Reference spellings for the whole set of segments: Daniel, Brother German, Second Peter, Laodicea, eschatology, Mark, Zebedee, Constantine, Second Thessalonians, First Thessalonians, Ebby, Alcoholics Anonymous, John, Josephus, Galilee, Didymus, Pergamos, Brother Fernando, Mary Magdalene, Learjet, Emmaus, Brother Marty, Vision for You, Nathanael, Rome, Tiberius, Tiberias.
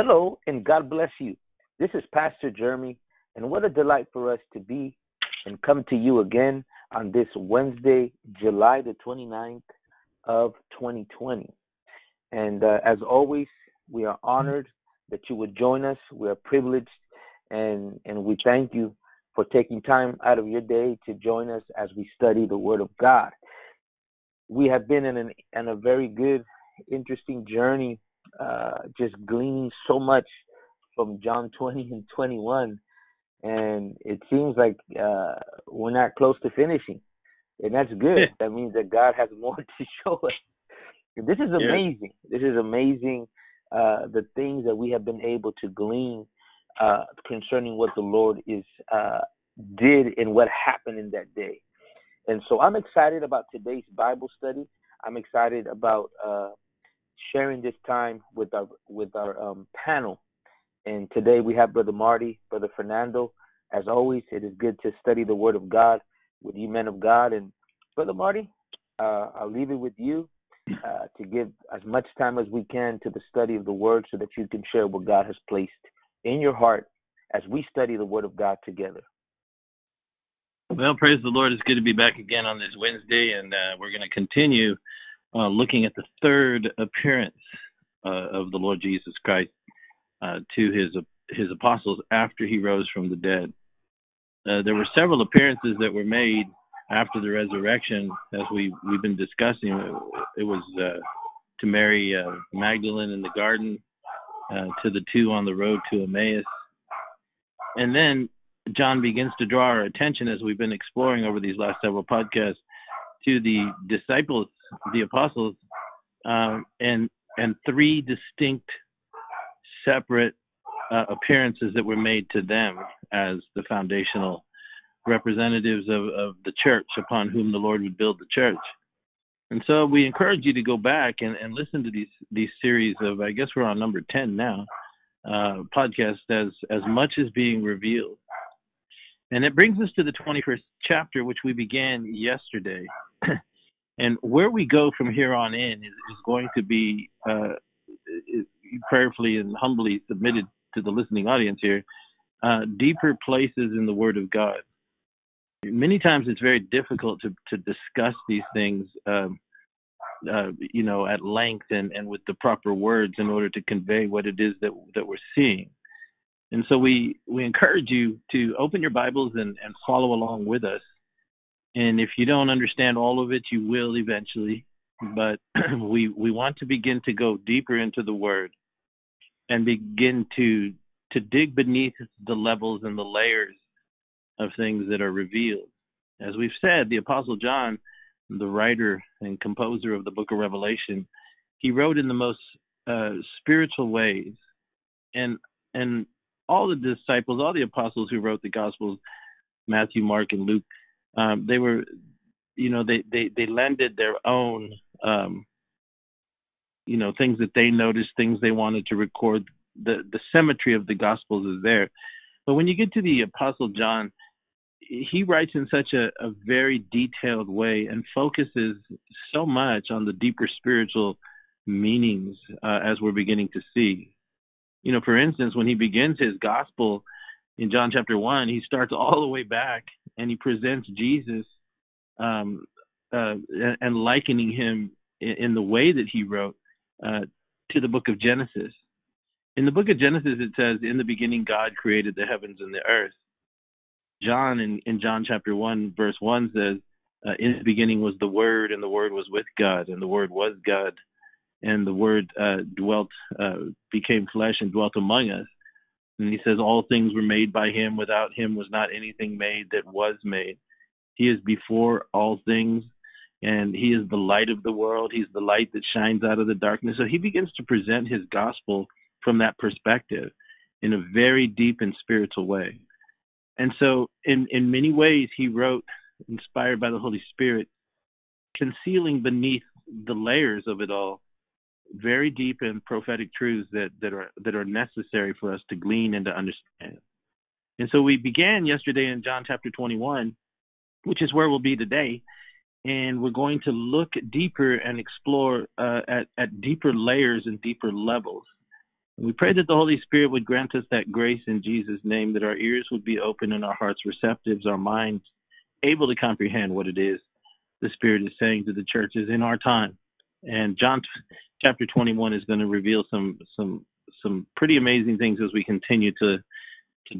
Hello, and God bless you. This is Pastor Jeremy, and what a delight for us to be and come to you again on this Wednesday, July the 29th of 2020. And as always, we are honored that you would join us. We are privileged, and we thank you for taking time out of your day to join us as we study the Word of God. We have been in a very good, interesting journey, just gleaning so much from John 20 and 21, and it seems like we're not close to finishing, and that's good. That means that God has more to show us. And this is amazing. Yeah. This is amazing, the things that we have been able to glean concerning what the Lord did and what happened in that day. And so I'm excited about today's Bible study. I'm excited about sharing this time with our panel. And today we have Brother Marty, Brother Fernando. As always, it is good to study the Word of God with you men of God. And Brother Marty, I'll leave it with you to give as much time as we can to the study of the Word so that you can share what God has placed in your heart as we study the Word of God together. Well, praise the Lord. It's good to be back again on this Wednesday, and we're going to continue looking at the third appearance of the Lord Jesus Christ to his apostles after he rose from the dead. There were several appearances that were made after the resurrection, as we've been discussing. It was to Mary Magdalene in the garden, to the two on the road to Emmaus. And then John begins to draw our attention, as we've been exploring over these last several podcasts, to the disciples, the apostles, and three distinct, separate appearances that were made to them as the foundational representatives of the church, upon whom the Lord would build the church. And so we encourage you to go back and listen to these series of, I guess we're on number 10 now, podcasts, as much as being revealed. And it brings us to the 21st chapter, which we began yesterday. And where we go from here on in is going to be prayerfully and humbly submitted to the listening audience here, deeper places in the Word of God. Many times it's very difficult to discuss these things, at length and with the proper words in order to convey what it is that we're seeing. And so we encourage you to open your Bibles and follow along with us. And if you don't understand all of it, you will eventually. But we want to begin to go deeper into the Word and begin to dig beneath the levels and the layers of things that are revealed. As we've said, the Apostle John, the writer and composer of the book of Revelation, he wrote in the most spiritual ways. And all the disciples, all the apostles who wrote the Gospels, Matthew, Mark, and Luke, they were, they lended their own, things that they noticed, things they wanted to record. The symmetry of the Gospels is there. But when you get to the Apostle John, he writes in such a very detailed way and focuses so much on the deeper spiritual meanings, as we're beginning to see. For instance, when he begins his gospel in John chapter 1, he starts all the way back and he presents Jesus and likening him in the way that he wrote to the book of Genesis. In the book of Genesis, it says, "In the beginning, God created the heavens and the earth." John in John chapter 1, verse 1 says, "In the beginning was the Word, and the Word was with God, and the Word was God. And the Word became flesh and dwelt among us." And he says, "All things were made by him. Without him was not anything made that was made. He is before all things, and he is the light of the world. He's the light that shines out of the darkness." So he begins to present his gospel from that perspective in a very deep and spiritual way. And so in many ways, he wrote, inspired by the Holy Spirit, concealing beneath the layers of it all very deep and prophetic truths that are necessary for us to glean and to understand. And so we began yesterday in John chapter 21, which is where we'll be today. And we're going to look deeper and explore at deeper layers and deeper levels. And we pray that the Holy Spirit would grant us that grace in Jesus' name, that our ears would be open and our hearts receptive, our minds able to comprehend what it is the Spirit is saying to the churches in our time. And John chapter 21 is going to reveal some pretty amazing things as we continue to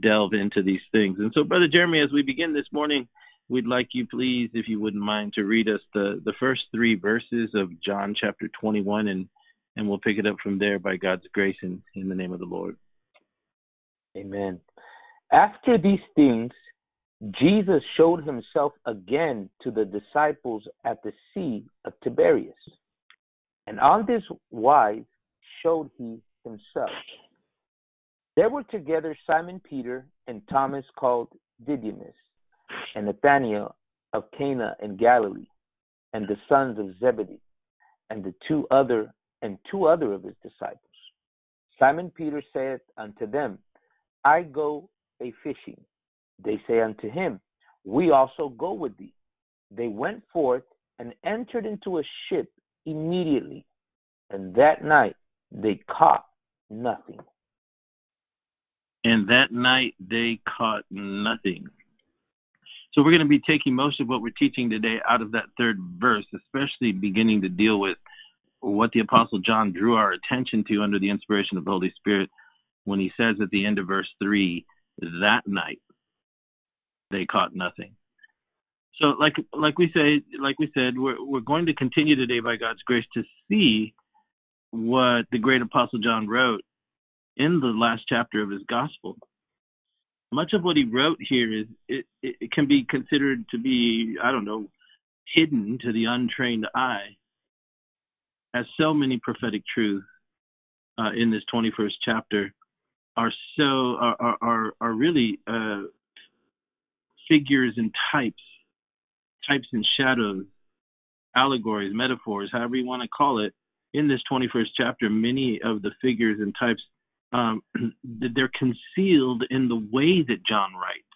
delve into these things. And so, Brother Jeremy, as we begin this morning, we'd like you, please, if you wouldn't mind, to read us the first three verses of John chapter 21, and we'll pick it up from there by God's grace in the name of the Lord. Amen. After these things, Jesus showed himself again to the disciples at the Sea of Tiberias, and on this wise showed he himself. There were together Simon Peter and Thomas called Didymus, and Nathanael of Cana in Galilee, and the sons of Zebedee, and two other of his disciples. Simon Peter saith unto them, I go a fishing. They say unto him, We also go with thee. They went forth and entered into a ship immediately, and that night they caught nothing. So we're going to be taking most of what we're teaching today out of that third verse, especially beginning to deal with what the Apostle John drew our attention to under the inspiration of the Holy Spirit when he says at the end of verse 3, that night they caught nothing. So like we said, we're going to continue today by God's grace to see what the great Apostle John wrote in the last chapter of his gospel. Much of what he wrote here is it can be considered to be, hidden to the untrained eye, as so many prophetic truths in this 21st chapter are really figures and types and shadows, allegories, metaphors, however you want to call it. In this 21st chapter, many of the figures and types, they're concealed in the way that John writes.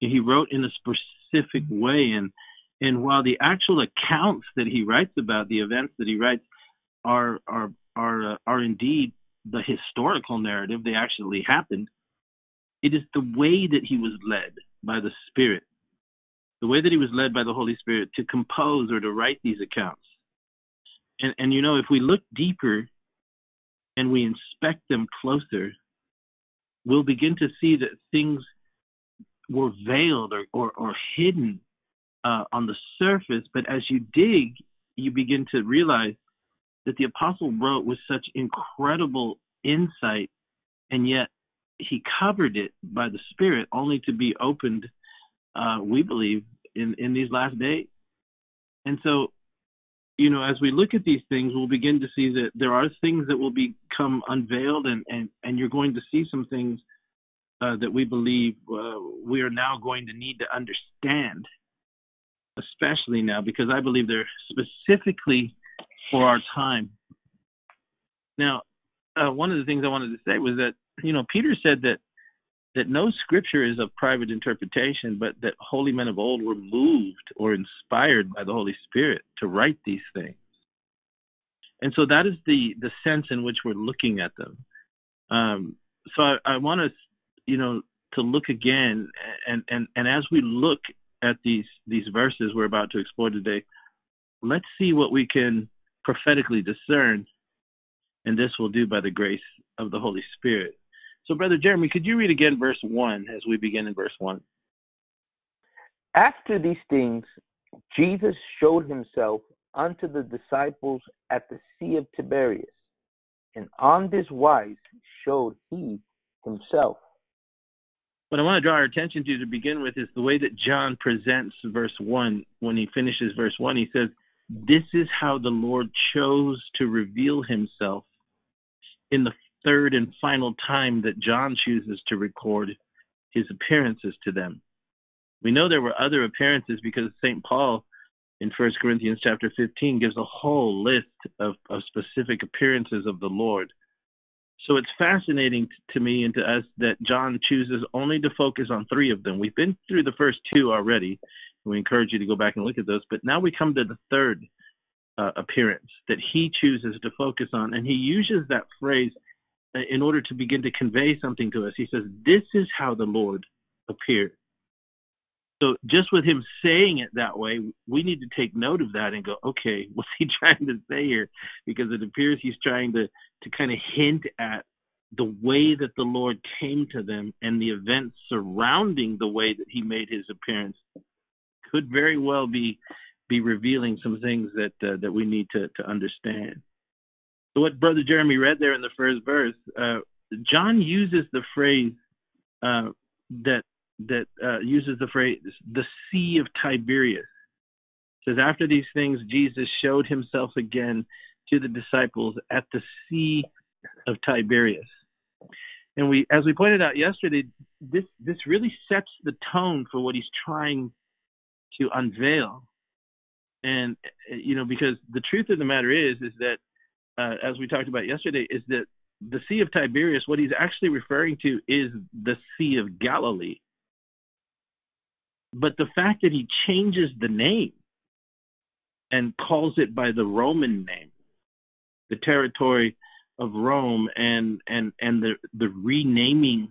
He wrote in a specific way, and while the actual accounts that he writes about, the events that he writes, are indeed the historical narrative, they actually happened, it is the way that he was led by the Spirit, the way that he was led by the Holy Spirit to compose or to write these accounts. And you know, if we look deeper and we inspect them closer, we'll begin to see that things were veiled or hidden on the surface. But as you dig, you begin to realize that the apostle wrote with such incredible insight, and yet he covered it by the Spirit only to be opened, we believe, in these last days. And so, you know, as we look at these things, we'll begin to see that there are things that will become unveiled, and you're going to see some things that we believe we are now going to need to understand, especially now, because I believe they're specifically for our time. Now, one of the things I wanted to say was that, you know, Peter said that no scripture is of private interpretation, but that holy men of old were moved or inspired by the Holy Spirit to write these things. And so that is the sense in which we're looking at them. So I want us, you know, to look again, and as we look at these verses we're about to explore today, let's see what we can prophetically discern, and this will do by the grace of the Holy Spirit. So, Brother Jeremy, could you read again verse 1 as we begin in verse 1? After these things, Jesus showed himself unto the disciples at the Sea of Tiberias, and on this wise showed he himself. What I want to draw our attention to begin with is the way that John presents verse 1. When he finishes verse 1, he says, this is how the Lord chose to reveal himself in the third and final time that John chooses to record his appearances to them. We know there were other appearances because St. Paul in First Corinthians chapter 15 gives a whole list of specific appearances of the Lord. So it's fascinating to me and to us that John chooses only to focus on three of them. We've been through the first two already. We encourage you to go back and look at those. But now we come to the third appearance that he chooses to focus on. And he uses that phrase, in order to begin to convey something to us. He says, this is how the Lord appeared. So just with him saying it that way, we need to take note of that and go, okay, what's he trying to say here? Because it appears he's trying to kind of hint at the way that the Lord came to them, and the events surrounding the way that he made his appearance could very well be revealing some things that we need to understand. So what Brother Jeremy read there in the first verse, John uses the phrase the Sea of Tiberias. It says, after these things, Jesus showed himself again to the disciples at the Sea of Tiberias. And we, as we pointed out yesterday, this really sets the tone for what he's trying to unveil. And, you know, because the truth of the matter is that, as we talked about yesterday, is that the Sea of Tiberias, what he's actually referring to is the Sea of Galilee. But the fact that he changes the name and calls it by the Roman name, the territory of Rome, and the renaming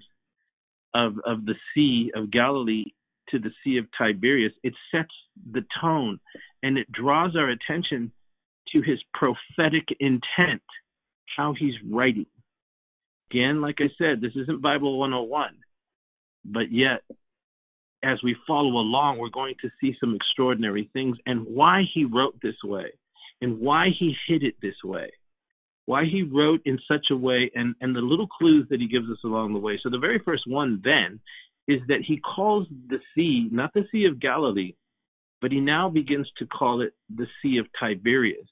of the Sea of Galilee to the Sea of Tiberias, it sets the tone, and it draws our attention to his prophetic intent, how he's writing. Again, like I said, this isn't Bible 101, but yet, as we follow along, we're going to see some extraordinary things, and why he wrote this way, and why he hid it this way, why he wrote in such a way, and the little clues that he gives us along the way. So the very first one then is that he calls the sea, not the Sea of Galilee, but he now begins to call it the Sea of Tiberias.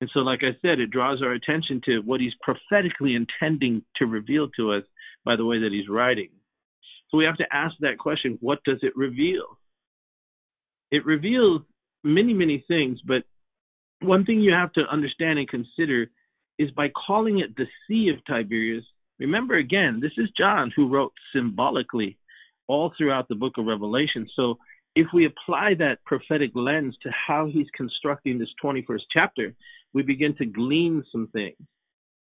And so, like I said, it draws our attention to what he's prophetically intending to reveal to us by the way that he's writing. So we have to ask that question, what does it reveal? It reveals many, many things, but one thing you have to understand and consider is by calling it the Sea of Tiberias, remember again, this is John who wrote symbolically all throughout the book of Revelation. So if we apply that prophetic lens to how he's constructing this 21st chapter, we begin to glean some things.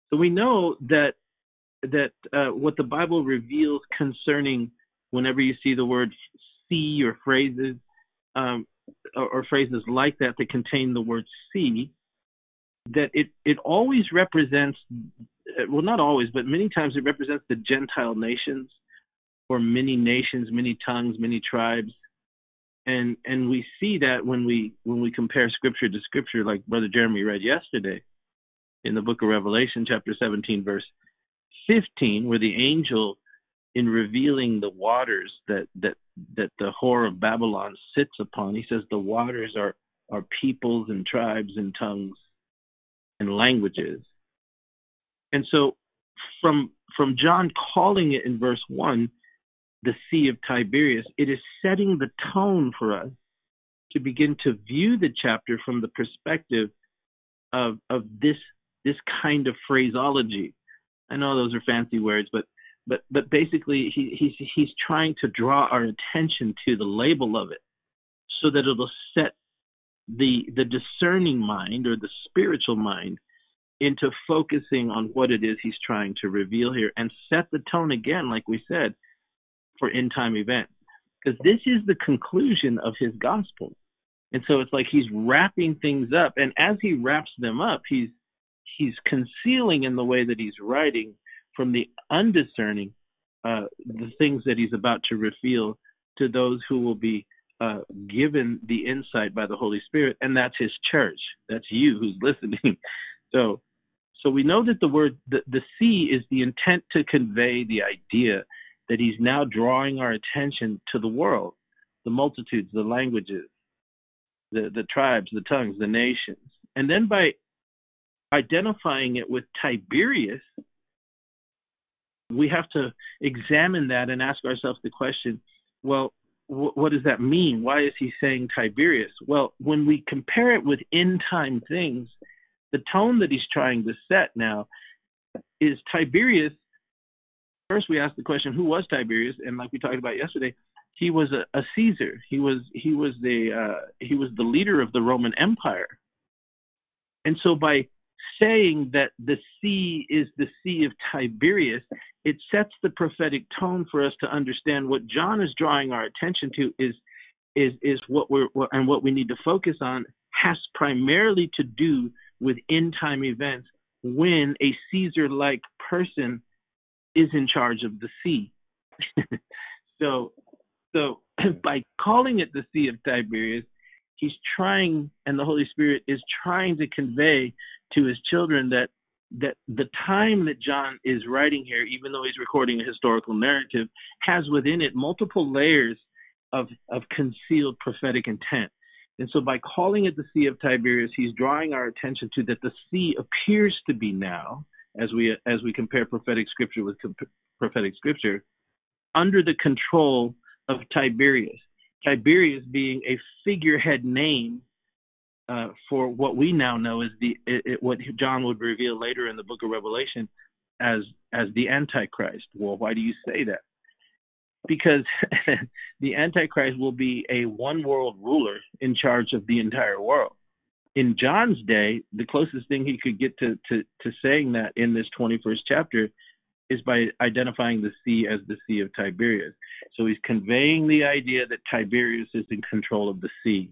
So we know that what the Bible reveals concerning whenever you see the word sea or phrases, or phrases like that contain the word sea, that it always represents, well, not always, but many times it represents the Gentile nations, or many nations, many tongues, many tribes. And we see that when we compare scripture to scripture, like Brother Jeremy read yesterday in the book of Revelation, chapter 17, verse 15, where the angel, in revealing the waters that the whore of Babylon sits upon, he says the waters are peoples and tribes and tongues and languages. And so from John calling it in verse 1, the Sea of Tiberias, it is setting the tone for us to begin to view the chapter from the perspective of this kind of phraseology. I know those are fancy words, but basically he's trying to draw our attention to the label of it so that it'll set the discerning mind or the spiritual mind into focusing on what it is he's trying to reveal here, and set the tone again, like we said, for end-time events, because this is the conclusion of his gospel. And so it's like he's wrapping things up, and as he wraps them up, he's concealing in the way that he's writing from the undiscerning the things that he's about to reveal to those who will be given the insight by the Holy Spirit, and that's his church. That's you who's listening. So we know that the word, the sea, is the intent to convey the idea that he's now drawing our attention to the world, the multitudes, the languages, the tribes, the tongues, the nations. And then by identifying it with Tiberias, we have to examine that and ask ourselves the question, well, what does that mean? Why is he saying Tiberias? Well, when we compare it with end-time things, the tone that he's trying to set now is Tiberias. First, we asked the question, who was Tiberius? And like we talked about yesterday, he was a Caesar. He was the leader of the Roman Empire. And so by saying that the sea is the Sea of Tiberias, it sets the prophetic tone for us to understand what John is drawing our attention to is what we're and what we need to focus on has primarily to do with end-time events when a Caesar-like person is in charge of the sea. So by calling it the Sea of Tiberias, he's trying, and the Holy Spirit is trying to convey to his children that the time that John is writing here, even though he's recording a historical narrative, has within it multiple layers of concealed prophetic intent. And so by calling it the Sea of Tiberias, he's drawing our attention to that the sea appears to be now, as we compare prophetic scripture with prophetic scripture, under the control of Tiberius. Tiberius being a figurehead name for what we now know is what John would reveal later in the book of Revelation as the Antichrist. Well, why do you say that? Because the Antichrist will be a one-world ruler in charge of the entire world. In John's day, the closest thing he could get to saying that in this 21st chapter is by identifying the sea as the Sea of Tiberias. So he's conveying the idea that Tiberius is in control of the sea.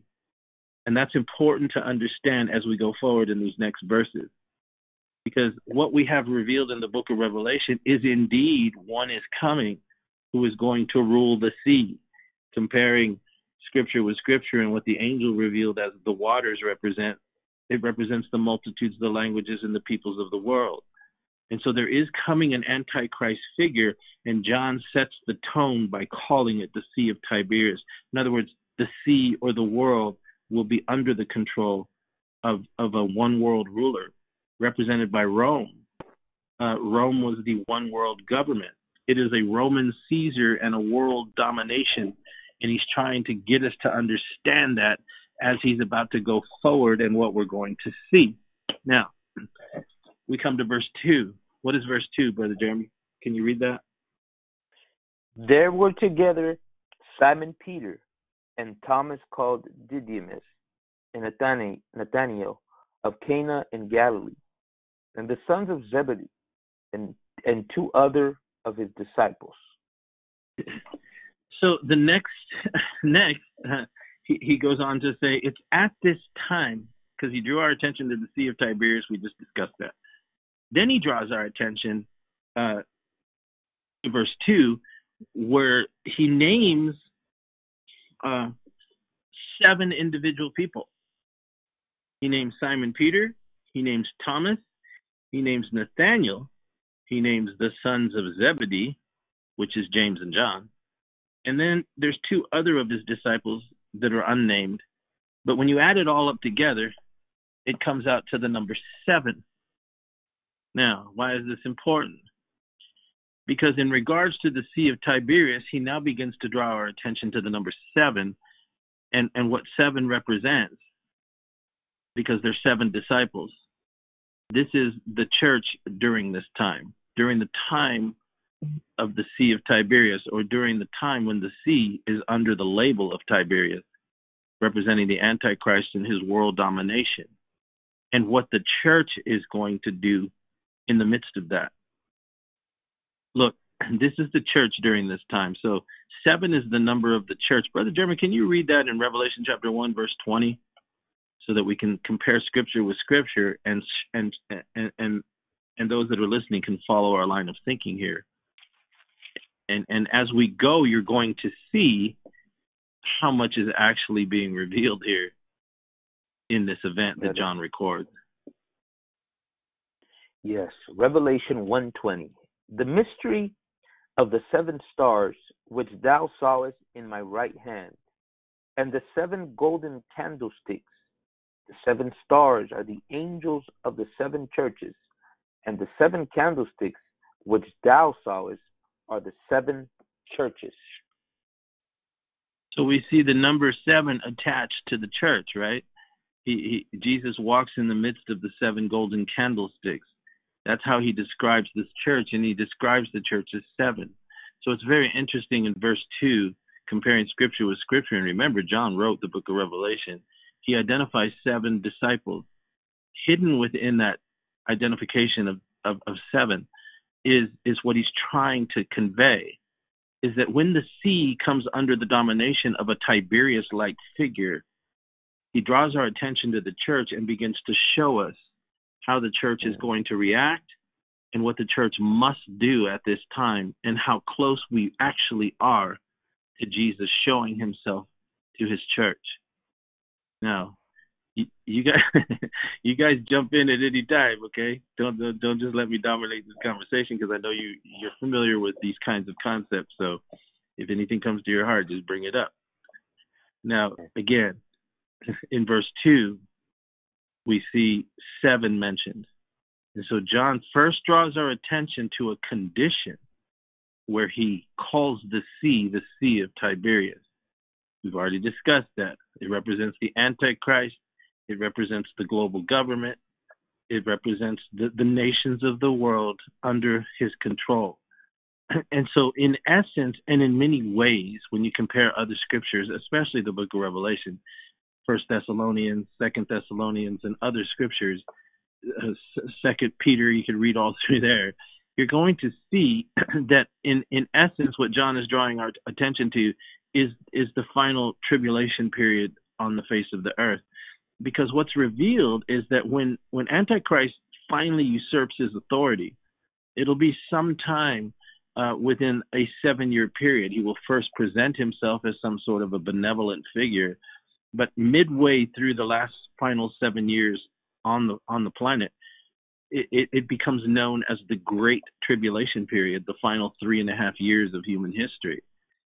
And that's important to understand as we go forward in these next verses, because what we have revealed in the book of Revelation is indeed one is coming who is going to rule the sea, comparing scripture with scripture, and what the angel revealed as the waters represent. It represents the multitudes, the languages, and the peoples of the world. And so there is coming an Antichrist figure, and John sets the tone by calling it the Sea of Tiberias. In other words, the sea or the world will be under the control of a one-world ruler, represented by Rome. Rome was the one-world government. It is a Roman Caesar and a world domination, and he's trying to get us to understand that as he's about to go forward and what we're going to see. Now, we come to verse 2. What is verse 2, Brother Jeremy? Can you read that? There were together Simon Peter and Thomas called Didymus and Nathanael of Cana in Galilee, and the sons of Zebedee, and two other of his disciples. So the next he goes on to say, it's at this time, because he drew our attention to the Sea of Tiberias. We just discussed that. Then he draws our attention to verse 2, where he names 7 individual people. He names Simon Peter, he names Thomas, he names Nathanael, he names the sons of Zebedee, which is James and John, and then there's 2 other of his disciples that are unnamed. But when you add it all up together, it comes out to the number 7. Now, why is this important? Because in regards to the Sea of Tiberias, he now begins to draw our attention to the number 7 and what 7 represents, because there's 7 disciples. This is the church during the time of the Sea of Tiberias, or during the time when the sea is under the label of Tiberias, representing the Antichrist and his world domination, and what the church is going to do in the midst of that. Look, this is the church during this time. So 7 is the number of the church. Brother German, can you read that in Revelation chapter 1, verse 20? So that we can compare scripture with scripture, and those that are listening can follow our line of thinking here. And as we go, you're going to see how much is actually being revealed here in this event that John records. Yes, Revelation 1:20. The mystery of the 7 stars which thou sawest in my right hand, and the 7 golden candlesticks. The 7 stars are the angels of the 7 churches, and the 7 candlesticks which thou sawest are the 7 churches. So we see the number 7 attached to the church, right? Jesus walks in the midst of the 7 golden candlesticks. That's how he describes this church, and he describes the church as 7. So it's very interesting in verse 2, comparing scripture with scripture. And remember, John wrote the book of Revelation. He identifies 7 disciples. Hidden within that identification of seven is what he's trying to convey, is that when the sea comes under the domination of a Tiberius-like figure, he draws our attention to the church and begins to show us how the church is going to react and what the church must do at this time and how close we actually are to Jesus showing himself to his church. Now, you guys jump in at any time, okay? Don't just let me dominate this conversation, because I know you're familiar with these kinds of concepts. So if anything comes to your heart, just bring it up. Now, again, in verse 2, we see seven mentioned. And so John first draws our attention to a condition where he calls the sea of Tiberias. We've already discussed that. It represents the Antichrist. It represents the global government. It represents the nations of the world under his control. And so in essence, and in many ways, when you compare other scriptures, especially the book of Revelation, First Thessalonians, Second Thessalonians, and other scriptures, Second Peter, you can read all through there, you're going to see that in essence what John is drawing our attention to is the final tribulation period on the face of the earth. Because what's revealed is that when Antichrist finally usurps his authority, it'll be sometime within a 7-year period. He will first present himself as some sort of a benevolent figure, but midway through the last final 7 years on the planet, it becomes known as the Great Tribulation period, the final 3.5 years of human history.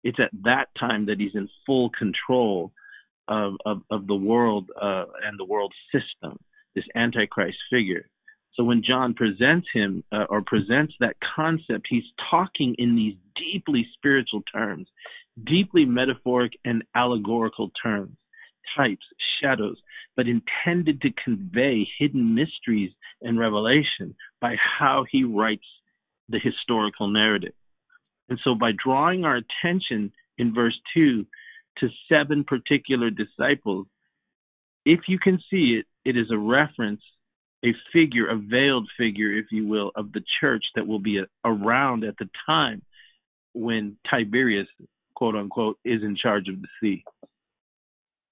It's at that time that he's in full control of the world and the world system, this Antichrist figure. So when John presents him or presents that concept, he's talking in these deeply spiritual terms, deeply metaphoric and allegorical terms, types, shadows, but intended to convey hidden mysteries and revelation by how he writes the historical narrative. And so by drawing our attention in verse 2 to seven particular disciples, if you can see it, it is a reference, a figure, a veiled figure, if you will, of the church that will be around at the time when Tiberius, quote unquote, is in charge of the sea.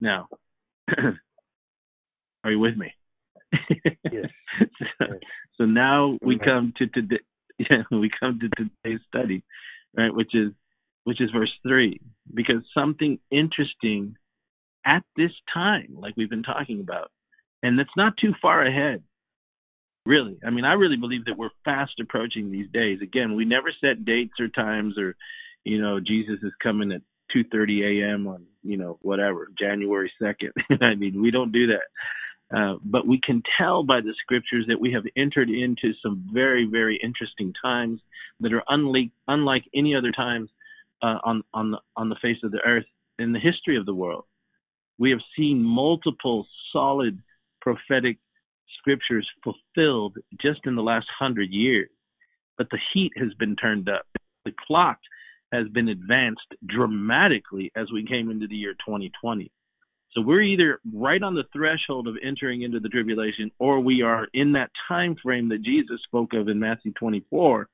Now, are you with me? Yes. So now we come to today. Yeah, we come to today's study, right? Which is verse 3, because something interesting at this time, like we've been talking about, and that's not too far ahead, really. I mean, I really believe that we're fast approaching these days. Again, we never set dates or times, or Jesus is coming at 2:30 a.m. on whatever, January 2nd. I mean, we don't do that. But we can tell by the scriptures that we have entered into some very, very interesting times that are unlike any other times on the face of the earth in the history of the world. We have seen multiple solid prophetic scriptures fulfilled just in the last 100 years, but the heat has been turned up. The clock has been advanced dramatically as we came into the year 2020. So we're either right on the threshold of entering into the tribulation, or we are in that time frame that Jesus spoke of in Matthew 24,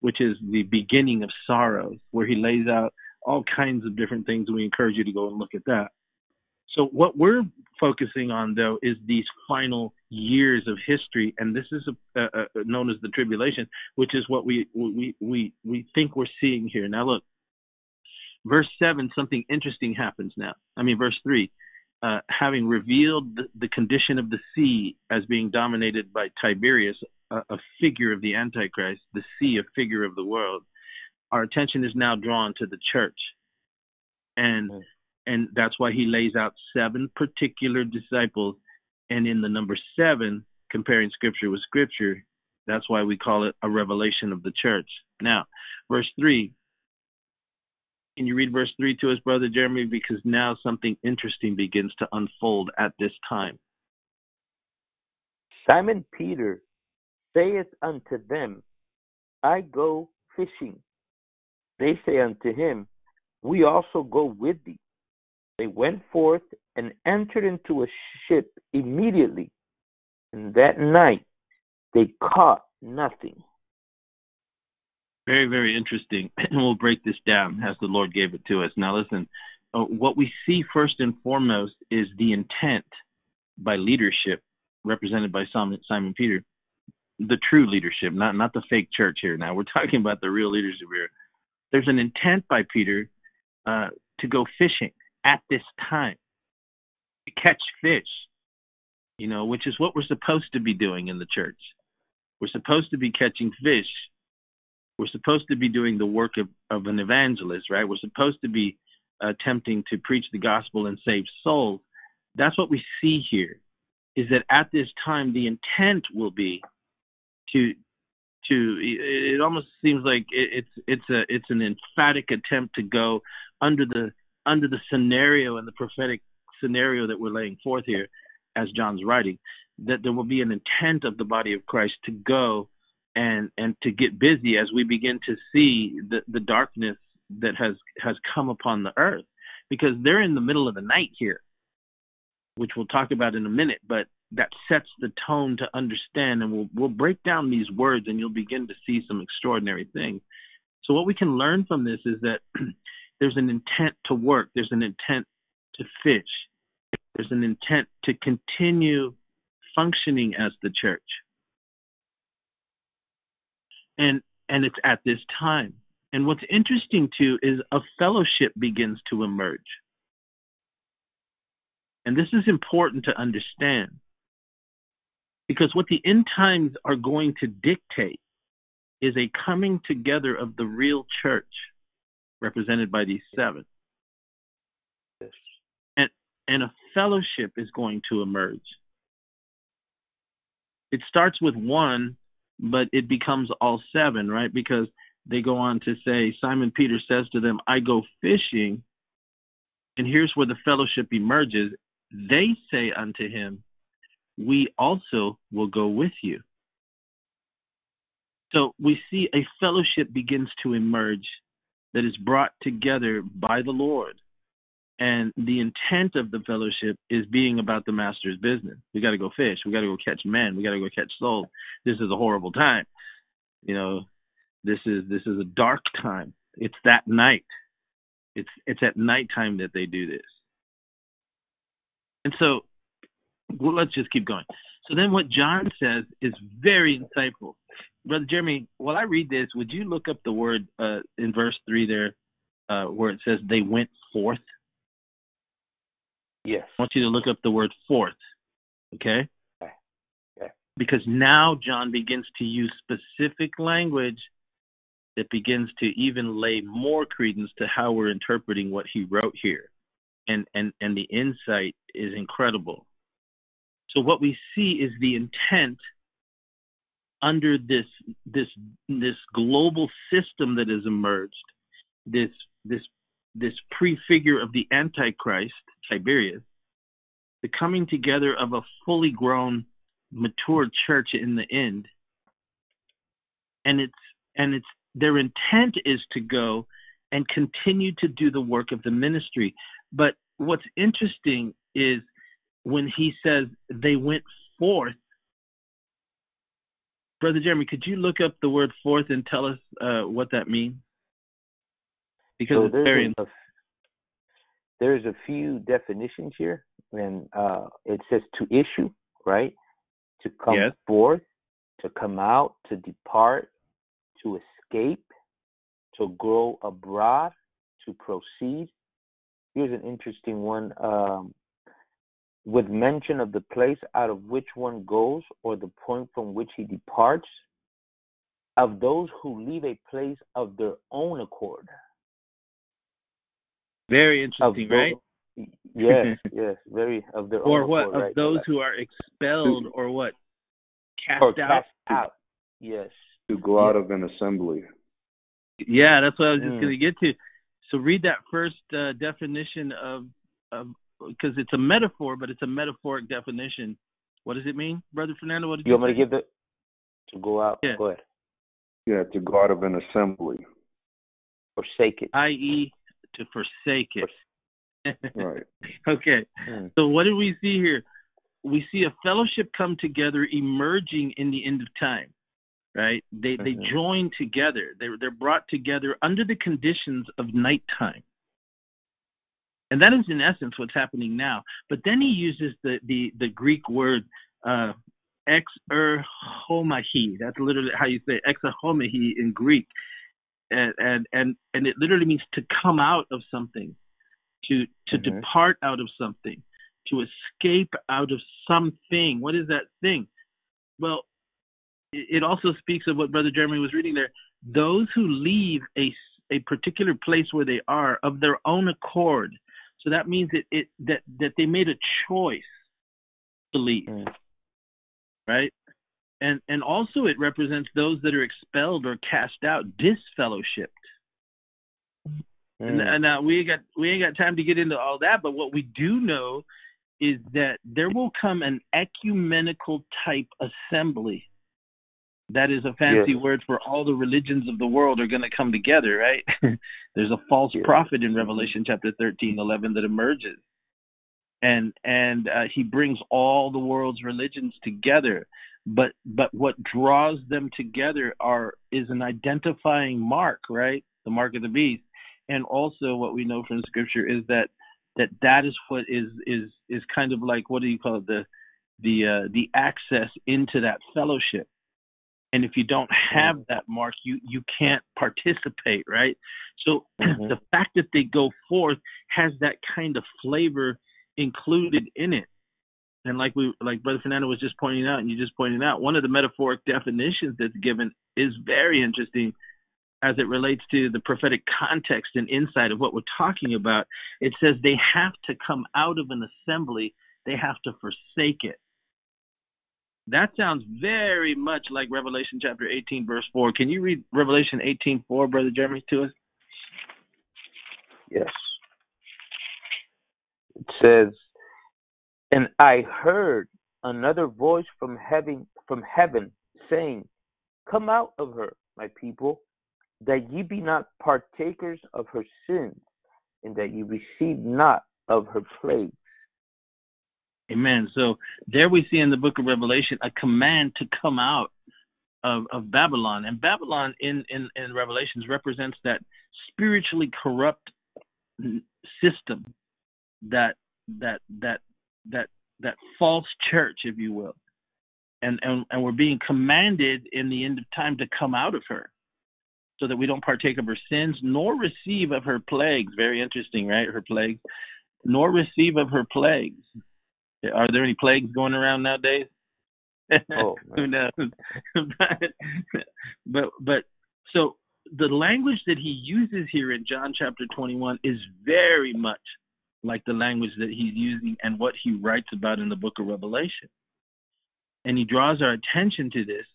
which is the beginning of sorrows, where he lays out all kinds of different things. We encourage you to go and look at that. So what we're focusing on, though, is these final years of history, and this is known as the tribulation, which is what we think we're seeing here. Now look, verse 7, something interesting happens now. Verse 3, having revealed the condition of the sea as being dominated by Tiberius, a figure of the Antichrist, the sea, a figure of the world, our attention is now drawn to the church. And that's why he lays out seven particular disciples. And in the number 7, comparing scripture with scripture, that's why we call it a revelation of the church. Now, verse 3. Can you read verse 3 to us, Brother Jeremy? Because now something interesting begins to unfold at this time. Simon Peter saith unto them, I go fishing. They say unto him, we also go with thee. They went forth and entered into a ship immediately, and that night They caught nothing. Very, very interesting. And we'll break this down as the Lord gave it to us. Now, listen, what we see first and foremost is the intent by leadership represented by Simon Peter, the true leadership, not the fake church here. Now, we're talking about the real leadership here. There's an intent by Peter to go fishing at this time, to catch fish, you know, which is what we're supposed to be doing in the church. We're supposed to be catching fish. We're supposed to be doing the work of an evangelist, right? We're supposed to be attempting to preach the gospel and save souls. That's what we see here, is that at this time, the intent will be to it almost seems like it's an emphatic attempt to go under the scenario and the prophetic scenario that we're laying forth here as John's writing, that there will be an intent of the body of Christ to go and to get busy as we begin to see the darkness that has come upon the earth, because they're in the middle of the night here, which we'll talk about in a minute, but that sets the tone to understand, and we'll break down these words and you'll begin to see some extraordinary things. So what we can learn from this is that there's an intent to work, there's an intent to fish, there's an intent to continue functioning as the church. And it's at this time. And what's interesting too is a fellowship begins to emerge. And this is important to understand, because what the end times are going to dictate is a coming together of the real church represented by these seven. Yes. And a fellowship is going to emerge. It starts with one, but it becomes all seven, right? Because they go on to say, Simon Peter says to them, I go fishing. And here's where the fellowship emerges. They say unto him, we also will go with you. So we see a fellowship begins to emerge that is brought together by the Lord. And the intent of the fellowship is being about the master's business. We got to go fish. We got to go catch men. We got to go catch souls. This is a horrible time. You know, this is a dark time. It's that night. It's at nighttime that they do this. And so, well, let's just keep going. So then what John says is very insightful. Brother Jeremy, while I read this, would you look up the word in verse 3 there where it says they went forth? Yes. I want you to look up the word forth, okay? Okay. Because now John begins to use specific language that begins to even lay more credence to how we're interpreting what he wrote here. And the insight is incredible. So what we see is the intent under this global system that has emerged, this prefigure of the Antichrist, Tiberius, the coming together of a fully grown, mature church in the end. And it's their intent is to go and continue to do the work of the ministry. But what's interesting is when he says they went forth, Brother Jeremy, could you look up the word forth and tell us what that means? Because so it's very... There's a few definitions here, and it says to issue, right? To come yes. forth, to come out, to depart, to escape, to grow abroad, to proceed. Here's an interesting one. With mention of the place out of which one goes or the point from which he departs, of those who leave a place of their own accord. Very interesting, right? Yes, yes, very of their own accord. Or what? Accord, of right, those right. who are expelled or what? Cast out. Yes. To go out of an assembly. Yeah, that's what I was just going to get to. So read that first definition of because it's a metaphor, but it's a metaphoric definition. What does it mean, Brother Fernando? What did you want me to give the to go out? Yeah. Go ahead. Yeah, to go out of an assembly. Forsake it. I.e., to forsake it. Right. Okay. So what do we see here? we see a fellowship come together emerging in the end of time, right? They join together. They're brought together under the conditions of nighttime. And that is, in essence, what's happening now. But then he uses the Greek word exerhomahi. That's literally how you say it, exerhomahi in Greek. And it literally means to come out of something, to depart out of something, to escape out of something. What is that thing? Well, it also speaks of what Brother Jeremy was reading there. Those who leave a particular place where they are of their own accord. So that means that they made a choice to leave, right? And also it represents those that are expelled or cast out, disfellowshipped. And we ain't got time to get into all that, but what we do know is that there will come an ecumenical type assembly. That is a fancy word for all the religions of the world are going to come together, right? There's a false prophet in Revelation chapter 13:11 that emerges. And he brings all the world's religions together. But what draws them together is an identifying mark, right? The mark of the beast. And also what we know from Scripture is that is what is kind of like, what do you call it, the access into that fellowship. And if you don't have that mark, you can't participate, right? So the fact that they go forth has that kind of flavor included in it. And like Brother Fernando was just pointing out, and you just pointed out, one of the metaphoric definitions that's given is very interesting as it relates to the prophetic context and insight of what we're talking about. It says they have to come out of an assembly. They have to forsake it. That sounds very much like Revelation chapter 18, verse 4. Can you read Revelation 18:4, Brother Jeremy, to us? Yes. It says, "And I heard another voice from heaven saying, Come out of her, my people, that ye be not partakers of her sins, and that ye receive not of her plagues." Amen. So there we see in the book of Revelation a command to come out of Babylon. And Babylon in Revelations represents that spiritually corrupt system, that false church, if you will. And we're being commanded in the end of time to come out of her, so that we don't partake of her sins, nor receive of her plagues. Very interesting, right? Her plagues. Nor receive of her plagues. Are there any plagues going around nowadays? Oh, who knows? but so the language that he uses here in John chapter 21 is very much like the language that he's using and what he writes about in the book of Revelation. And he draws our attention to this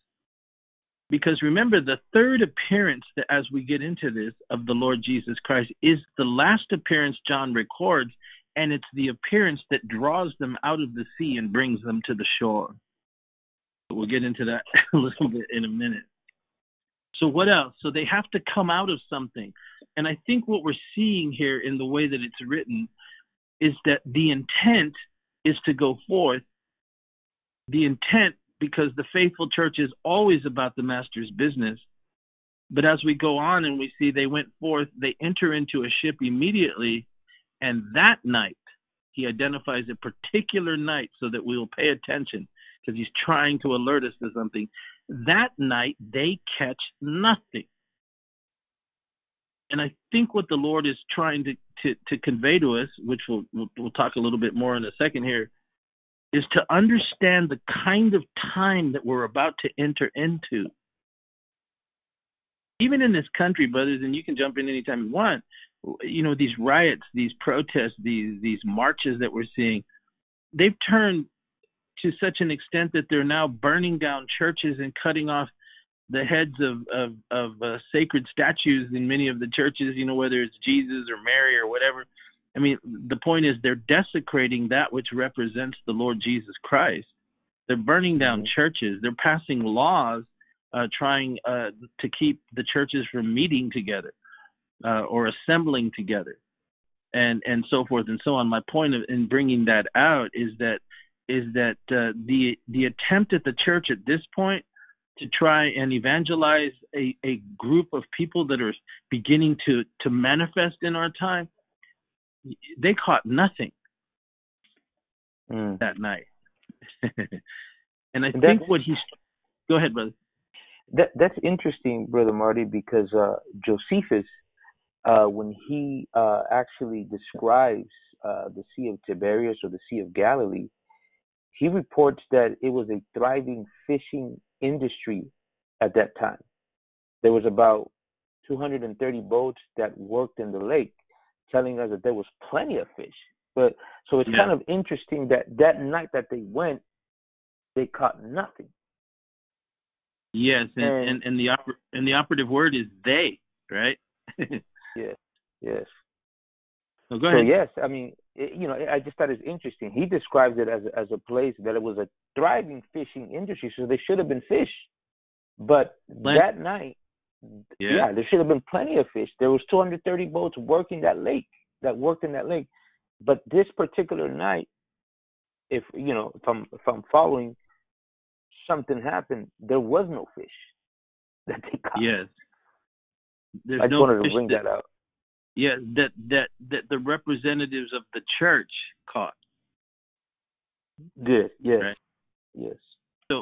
because, remember, the third appearance, that as we get into this, of the Lord Jesus Christ is the last appearance John records. And it's the appearance that draws them out of the sea and brings them to the shore. We'll get into that a little bit in a minute. So what else? So they have to come out of something. And I think what we're seeing here in the way that it's written is that the intent is to go forth. The intent, because the faithful church is always about the master's business. But as we go on and we see they went forth, they enter into a ship immediately. And that night, he identifies a particular night so that we will pay attention, because he's trying to alert us to something. That night, they catch nothing. And I think what the Lord is trying to convey to us, which we'll talk a little bit more in a second here, is to understand the kind of time that we're about to enter into. Even in this country, brothers, and you can jump in anytime you want, you know, these riots, these protests, these marches that we're seeing, they've turned to such an extent that they're now burning down churches and cutting off the heads of sacred statues in many of the churches, you know, whether it's Jesus or Mary or whatever. I mean, the point is they're desecrating that which represents the Lord Jesus Christ. They're burning down churches. They're passing laws trying to keep the churches from meeting together. Or assembling together, and so forth and so on. My point in bringing that out is that is that the attempt at the church at this point to try and evangelize a group of people that are beginning to manifest in our time, they caught nothing that night. And I think what he's... Go ahead, brother. That's interesting, Brother Marty, because Josephus, when he actually describes the Sea of Tiberias or the Sea of Galilee, he reports that it was a thriving fishing industry at that time. There was about 230 boats that worked in the lake, telling us that there was plenty of fish. But so it's kind of interesting that that night that they went, they caught nothing. Yes, and the operative word is they, right? yes. So go ahead. So yes, I mean, I just thought it's interesting. He describes it as a place that it was a thriving fishing industry, so there should have been fish. But that night, there should have been plenty of fish. There was 230 boats working that lake. But this particular night, if I'm following, something happened. There was no fish that they caught. Yes, there's no fish. I just wanted to bring that out. Yeah, that the representatives of the church caught. Good. Yes. Right? Yes. So,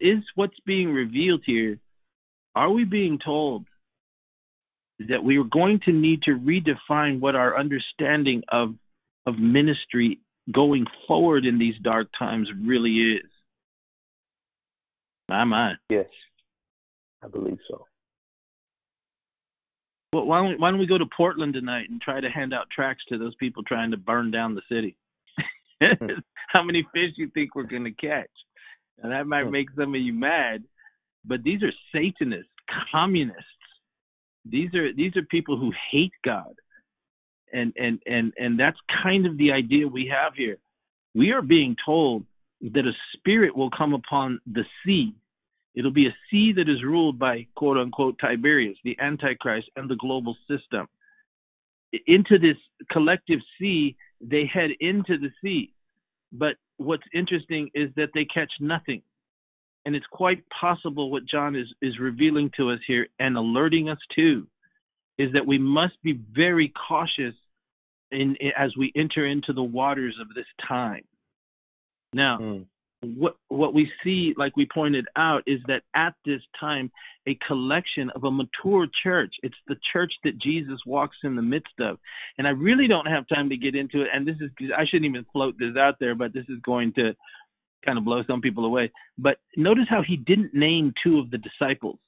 is what's being revealed here? Are we being told that we are going to need to redefine what our understanding of ministry going forward in these dark times really is? My mind. Yes, I believe so. Well, why don't we go to Portland tonight and try to hand out tracts to those people trying to burn down the city? How many fish you think we're going to catch? And that might make some of you mad, but these are Satanists, communists. These are people who hate God, and that's kind of the idea we have here. We are being told that a spirit will come upon the sea. It'll be a sea that is ruled by, quote unquote, Tiberius, the Antichrist, and the global system. Into this collective sea, they head into the sea. But what's interesting is that they catch nothing. And it's quite possible what John is revealing to us here and alerting us to is that we must be very cautious as we enter into the waters of this time. Now, what we see, like we pointed out, is that at this time, a collection of a mature church. It's the church that Jesus walks in the midst of. And I really don't have time to get into it. And this is, I shouldn't even float this out there, but this is going to kind of blow some people away. But notice how he didn't name two of the disciples,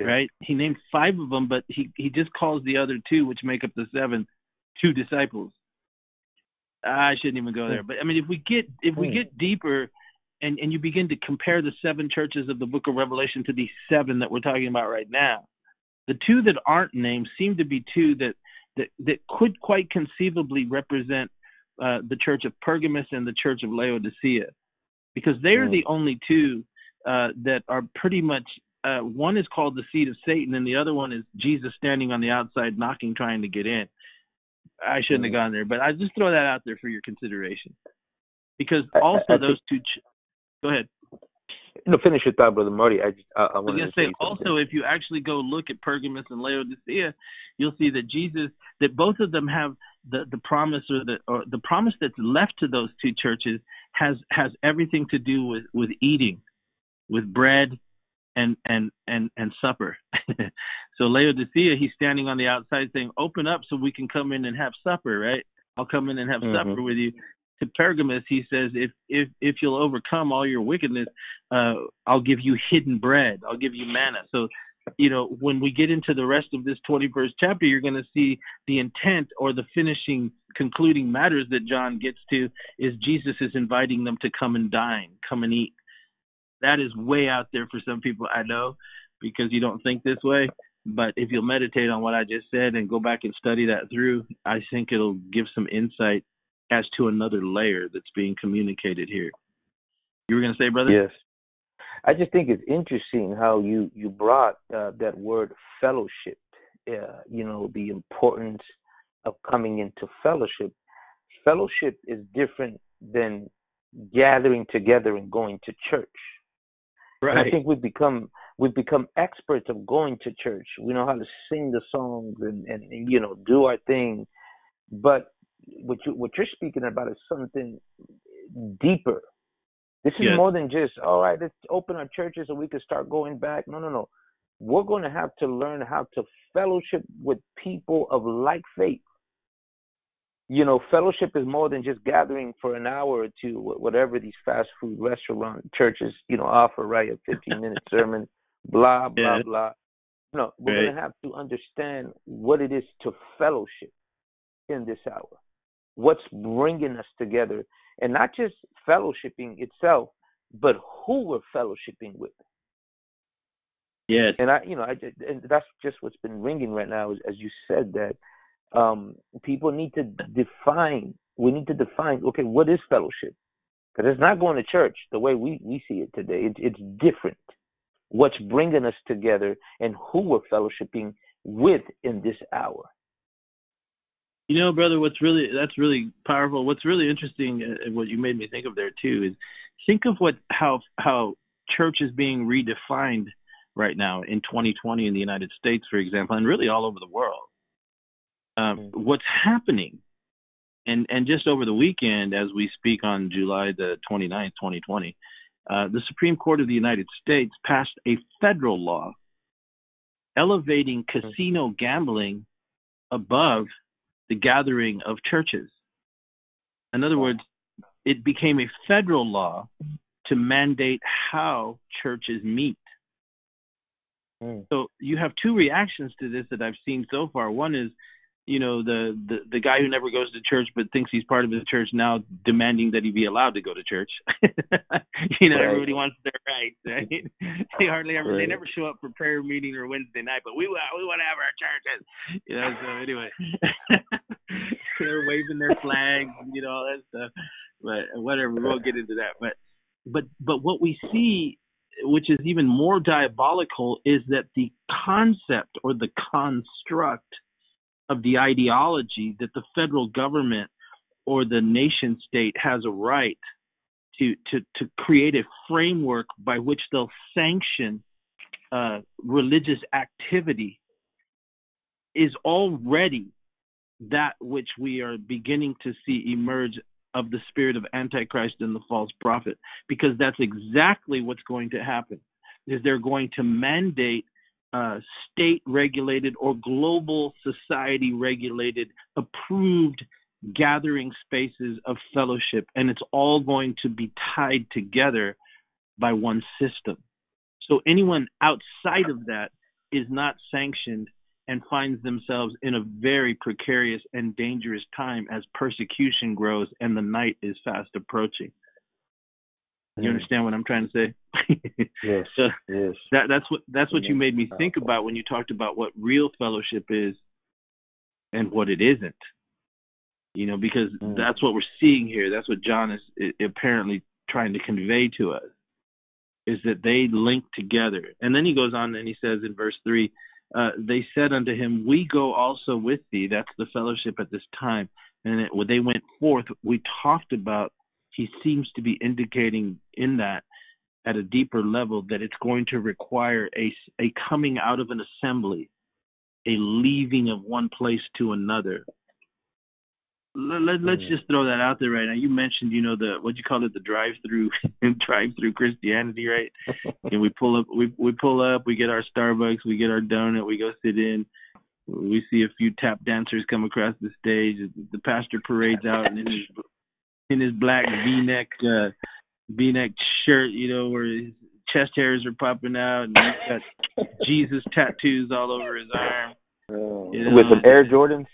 right? He named five of them, but he just calls the other two, which make up the seven, two disciples. I shouldn't even go there. But I mean, if we get deeper and you begin to compare the seven churches of the book of Revelation to these seven that we're talking about right now, the two that aren't named seem to be two that could quite conceivably represent the church of Pergamos and the church of Laodicea, because they are the only two that are pretty much, one is called the seed of Satan and the other one is Jesus standing on the outside knocking, trying to get in. I shouldn't have gone there, but I just throw that out there for your consideration. Because also go ahead. No, finish your thought, Brother Marty. I was going to say also, if you actually go look at Pergamos and Laodicea, you'll see that both of them have the promise or the promise that's left to those two churches has everything to do with eating, with bread and supper. So Laodicea, he's standing on the outside saying, open up so we can come in and have supper, right? I'll come in and have supper with you. To Pergamos, he says, if you'll overcome all your wickedness, I'll give you hidden bread. I'll give you manna. So, when we get into the rest of this 21st chapter, you're going to see the intent or the finishing, concluding matters that John gets to is Jesus is inviting them to come and dine, come and eat. That is way out there for some people, I know, because you don't think this way. But if you'll meditate on what I just said and go back and study that through, I think it'll give some insight as to another layer that's being communicated here. You were going to say, brother? Yes. I just think it's interesting how you brought that word fellowship, the importance of coming into fellowship. fellowship is different than gathering together and going to church. Right. And I think we've become experts of going to church. We know how to sing the songs and you know, do our thing. But what you're speaking about is something deeper. This is more than just, all right, let's open our churches so we can start going back. No. We're going to have to learn how to fellowship with people of like faith. You know, fellowship is more than just gathering for an hour or two, whatever these fast food restaurant churches, you know, offer, right? A 15-minute sermon, blah, blah, blah. No, we're going to have to understand what it is to fellowship in this hour. What's bringing us together, and not just fellowshipping itself, but who we're fellowshipping with. Yes. And I that's just what's been ringing right now, is, as you said that, people need to define. We need to define. Okay, what is fellowship? Because it's not going to church the way we see it today. It's different. What's bringing us together and who we're fellowshipping with in this hour. You know, brother, that's really powerful. What's really interesting, and what you made me think of there too, is think of how church is being redefined right now in 2020 in the United States, for example, and really all over the world. What's happening, and just over the weekend, as we speak on July the 29th, 2020, the Supreme Court of the United States passed a federal law elevating casino gambling above the gathering of churches. In other words, it became a federal law to mandate how churches meet. So you have two reactions to this that I've seen so far. One is, you know, the guy who never goes to church but thinks he's part of the church now demanding that he be allowed to go to church. You know, everybody wants their rights, right? They hardly ever, they never show up for prayer meeting or Wednesday night, but we want to have our churches. You know, so anyway, they're waving their flags, you know, all that stuff. But whatever, we'll get into that. But what we see, which is even more diabolical, is that the concept or the construct of the ideology that the federal government or the nation state has a right to create a framework by which they'll sanction religious activity is already that which we are beginning to see emerge of the spirit of Antichrist and the false prophet, because that's exactly what's going to happen. Is they're going to mandate state-regulated or global society-regulated approved gathering spaces of fellowship, and it's all going to be tied together by one system. So anyone outside of that is not sanctioned and finds themselves in a very precarious and dangerous time as persecution grows and the night is fast approaching. You understand what I'm trying to say? Yes. So yes. That's what you made me think about when you talked about what real fellowship is and what it isn't. You know, because that's what we're seeing here. That's what John is apparently trying to convey to us, is that they link together. And then he goes on and he says in verse 3, they said unto him, we go also with thee. That's the fellowship at this time. And when they went forth, we talked about, he seems to be indicating in that at a deeper level that it's going to require a coming out of an assembly, a leaving of one place to another. Let's just throw that out there right now. You mentioned, you know, the drive-through Christianity, right? And we pull up, we get our Starbucks, we get our donut, we go sit in. We see a few tap dancers come across the stage. The pastor parades out and in his black V-neck shirt, you know, where his chest hairs are popping out, and he's got Jesus tattoos all over his arm. You know? With some Air Jordans.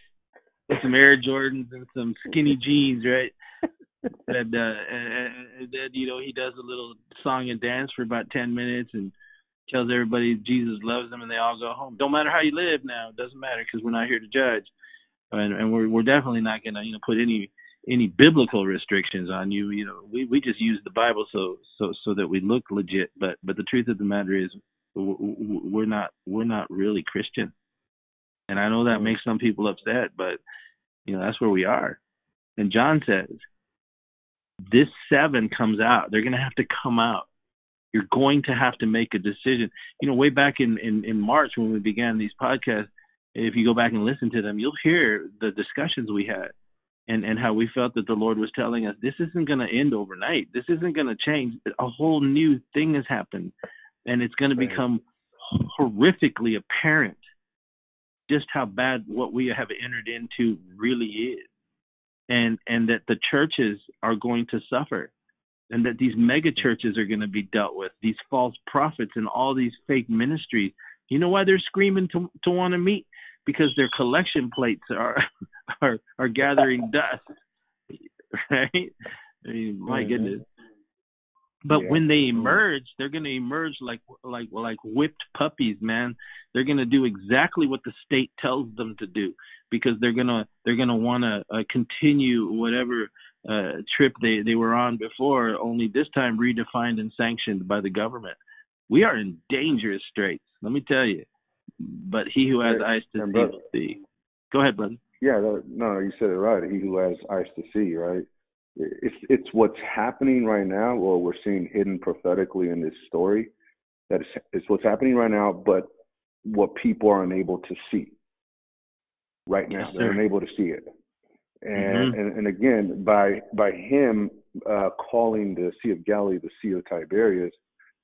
With some Air Jordans and some skinny jeans, right? And then, you know, he does a little song and dance for about 10 minutes and tells everybody Jesus loves them, and they all go home. Don't matter how you live now. It doesn't matter, because we're not here to judge. And we're definitely not going to, you know, put any biblical restrictions on you. You know, we just use the Bible so that we look legit. But the truth of the matter is we're not really Christian. And I know that makes some people upset, but you know, that's where we are. And John says, this seven comes out. They're going to have to come out. You're going to have to make a decision. You know, way back in March when we began these podcasts, if you go back and listen to them, you'll hear the discussions we had and how we felt that the Lord was telling us, this isn't going to end overnight. This isn't going to change. A whole new thing has happened, and it's going to become horrifically apparent just how bad what we have entered into really is, and that the churches are going to suffer, and that these mega churches are going to be dealt with, these false prophets and all these fake ministries. You know why they're screaming to want to meet? Because their collection plates are gathering dust, right? I mean, my goodness. But when they emerge, they're going to emerge like whipped puppies, man. They're going to do exactly what the state tells them to do, because they're going to want to continue whatever trip they were on before, only this time redefined and sanctioned by the government. We are in dangerous straits, let me tell you. But he who has eyes to see, brother, see. Go ahead, brother. Yeah, no, you said it right. He who has eyes to see, right? It's what's happening right now, or we're seeing hidden prophetically in this story, that it's what's happening right now, but what people are unable to see right now. Yes, they're unable to see it. And and again, by him calling the Sea of Galilee the Sea of Tiberias,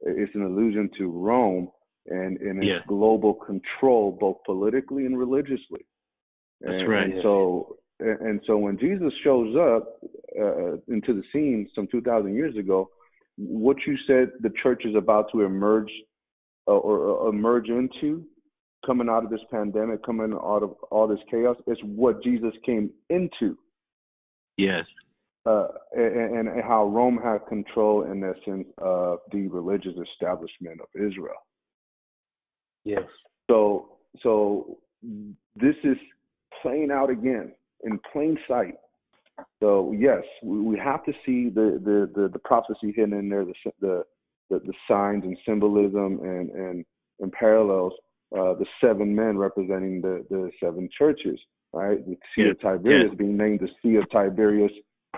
it's an allusion to Rome and its global control, both politically and religiously. That's right. And so when Jesus shows up into the scene some 2,000 years ago, what you said the church is about to emerge emerge into, coming out of this pandemic, coming out of all this chaos, is what Jesus came into. Yes. And how Rome had control, in essence, of the religious establishment of Israel. Yes. So this is playing out again in plain sight. So yes, we have to see the prophecy hidden in there, the signs and symbolism and parallels. The seven men representing the seven churches, right? The Sea of Tiberias being named the Sea of Tiberias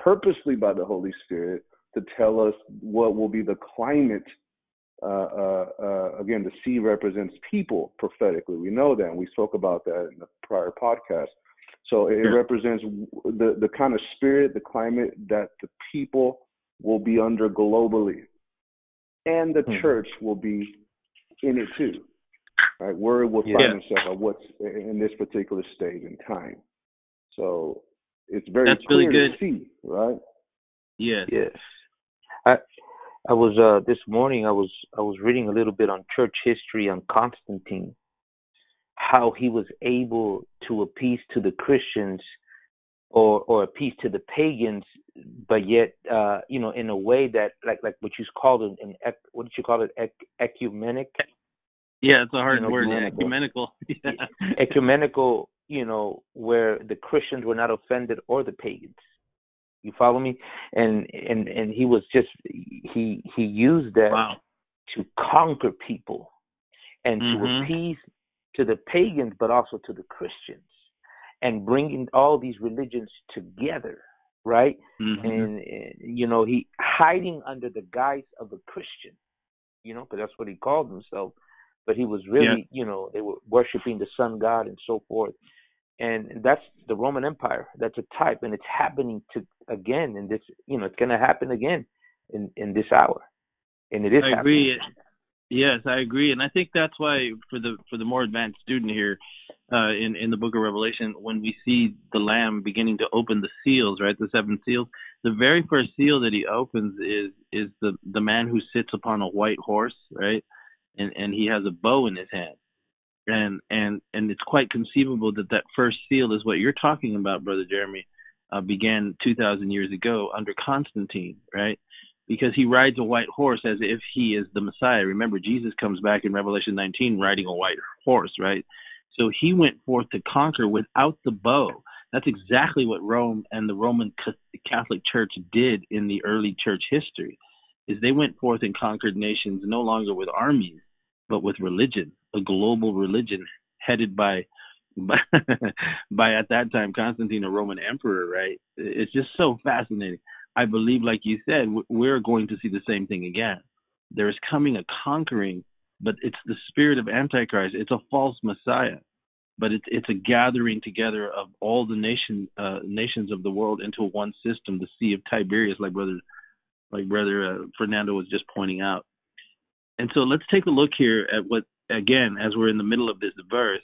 purposely by the Holy Spirit to tell us what will be the climate. Again, the sea represents people prophetically. We know that, and we spoke about that in the prior podcast. So it represents the kind of spirit, the climate that the people will be under globally, and the church will be in it too. Right, where it will find itself at what's in this particular stage in time. So it's very clear really good. To see, right? Yes. I was this morning. I was reading a little bit on church history on Constantine, how he was able to appease to the Christians or appease to the pagans, but yet in a way that like what you called ecumenic. Yeah, it's a hard word. Ecumenical. Ecumenical, where the Christians were not offended or the pagans. You follow me? And he was just he used that to conquer people and to appease to the pagans, but also to the Christians, and bringing all these religions together, right? And he hiding under the guise of a Christian, because that's what he called himself. But he was really, they were worshiping the sun god and so forth. And that's the Roman Empire. That's a type. And it's happening again. And this, it's going to happen again in this hour. And it is happening. I agree. Yes, I agree. And I think that's why for the more advanced student here in the book of Revelation, when we see the Lamb beginning to open the seals, right, the seven seals, the very first seal that he opens is the man who sits upon a white horse, right? And he has a bow in his hand, and it's quite conceivable that first seal is what you're talking about, Brother Jeremy, began 2,000 years ago under Constantine, right? Because he rides a white horse as if he is the Messiah. Remember, Jesus comes back in Revelation 19 riding a white horse, right? So he went forth to conquer without the bow. That's exactly what Rome and the Roman Catholic Church did in the early church history, is they went forth and conquered nations no longer with armies, but with religion, a global religion headed by by at that time Constantine, a Roman emperor, right? It's just so fascinating. I believe, like you said, we're going to see the same thing again. There is coming a conquering, but it's the spirit of Antichrist. It's a false Messiah, but it's a gathering together of all the nations of the world into one system, the Sea of Tiberias, like Brother Fernando was just pointing out. And so let's take a look here at what, again, as we're in the middle of this verse.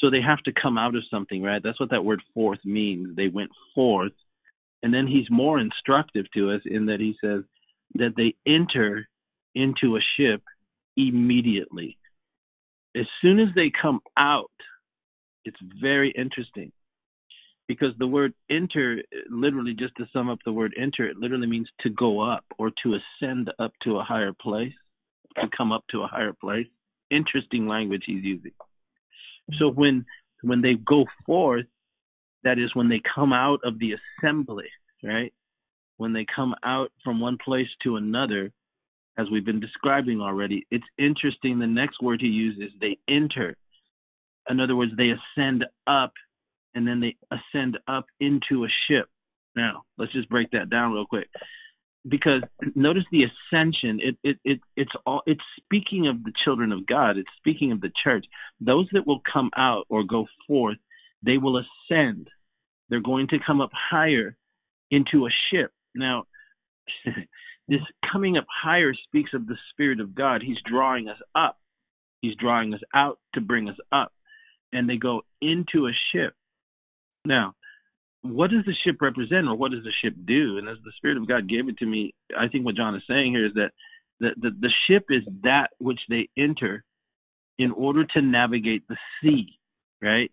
So they have to come out of something, right? That's what that word forth means. They went forth. And then he's more instructive to us in that he says that they enter into a ship immediately. As soon as they come out, it's very interesting because the word enter, literally, just to sum up the word enter, it literally means to go up or to ascend up to a higher place, to come up to a higher place. Interesting language he's using. So when they go forth, that is when they come out of the assembly, right? When they come out from one place to another, as we've been describing already, it's interesting. The next word he uses, they enter. In other words, they ascend up, and then they ascend up into a ship. Now, let's just break that down real quick. Because notice the ascension, it's speaking of the children of God. It's speaking of the church. Those that will come out or go forth, they will ascend. They're going to come up higher into a ship. Now, this coming up higher speaks of the Spirit of God. He's drawing us up. He's drawing us out to bring us up. And they go into a ship. Now, what does the ship represent, or what does the ship do? And as the Spirit of God gave it to me, I think what John is saying here is that the ship is that which they enter in order to navigate the sea, right?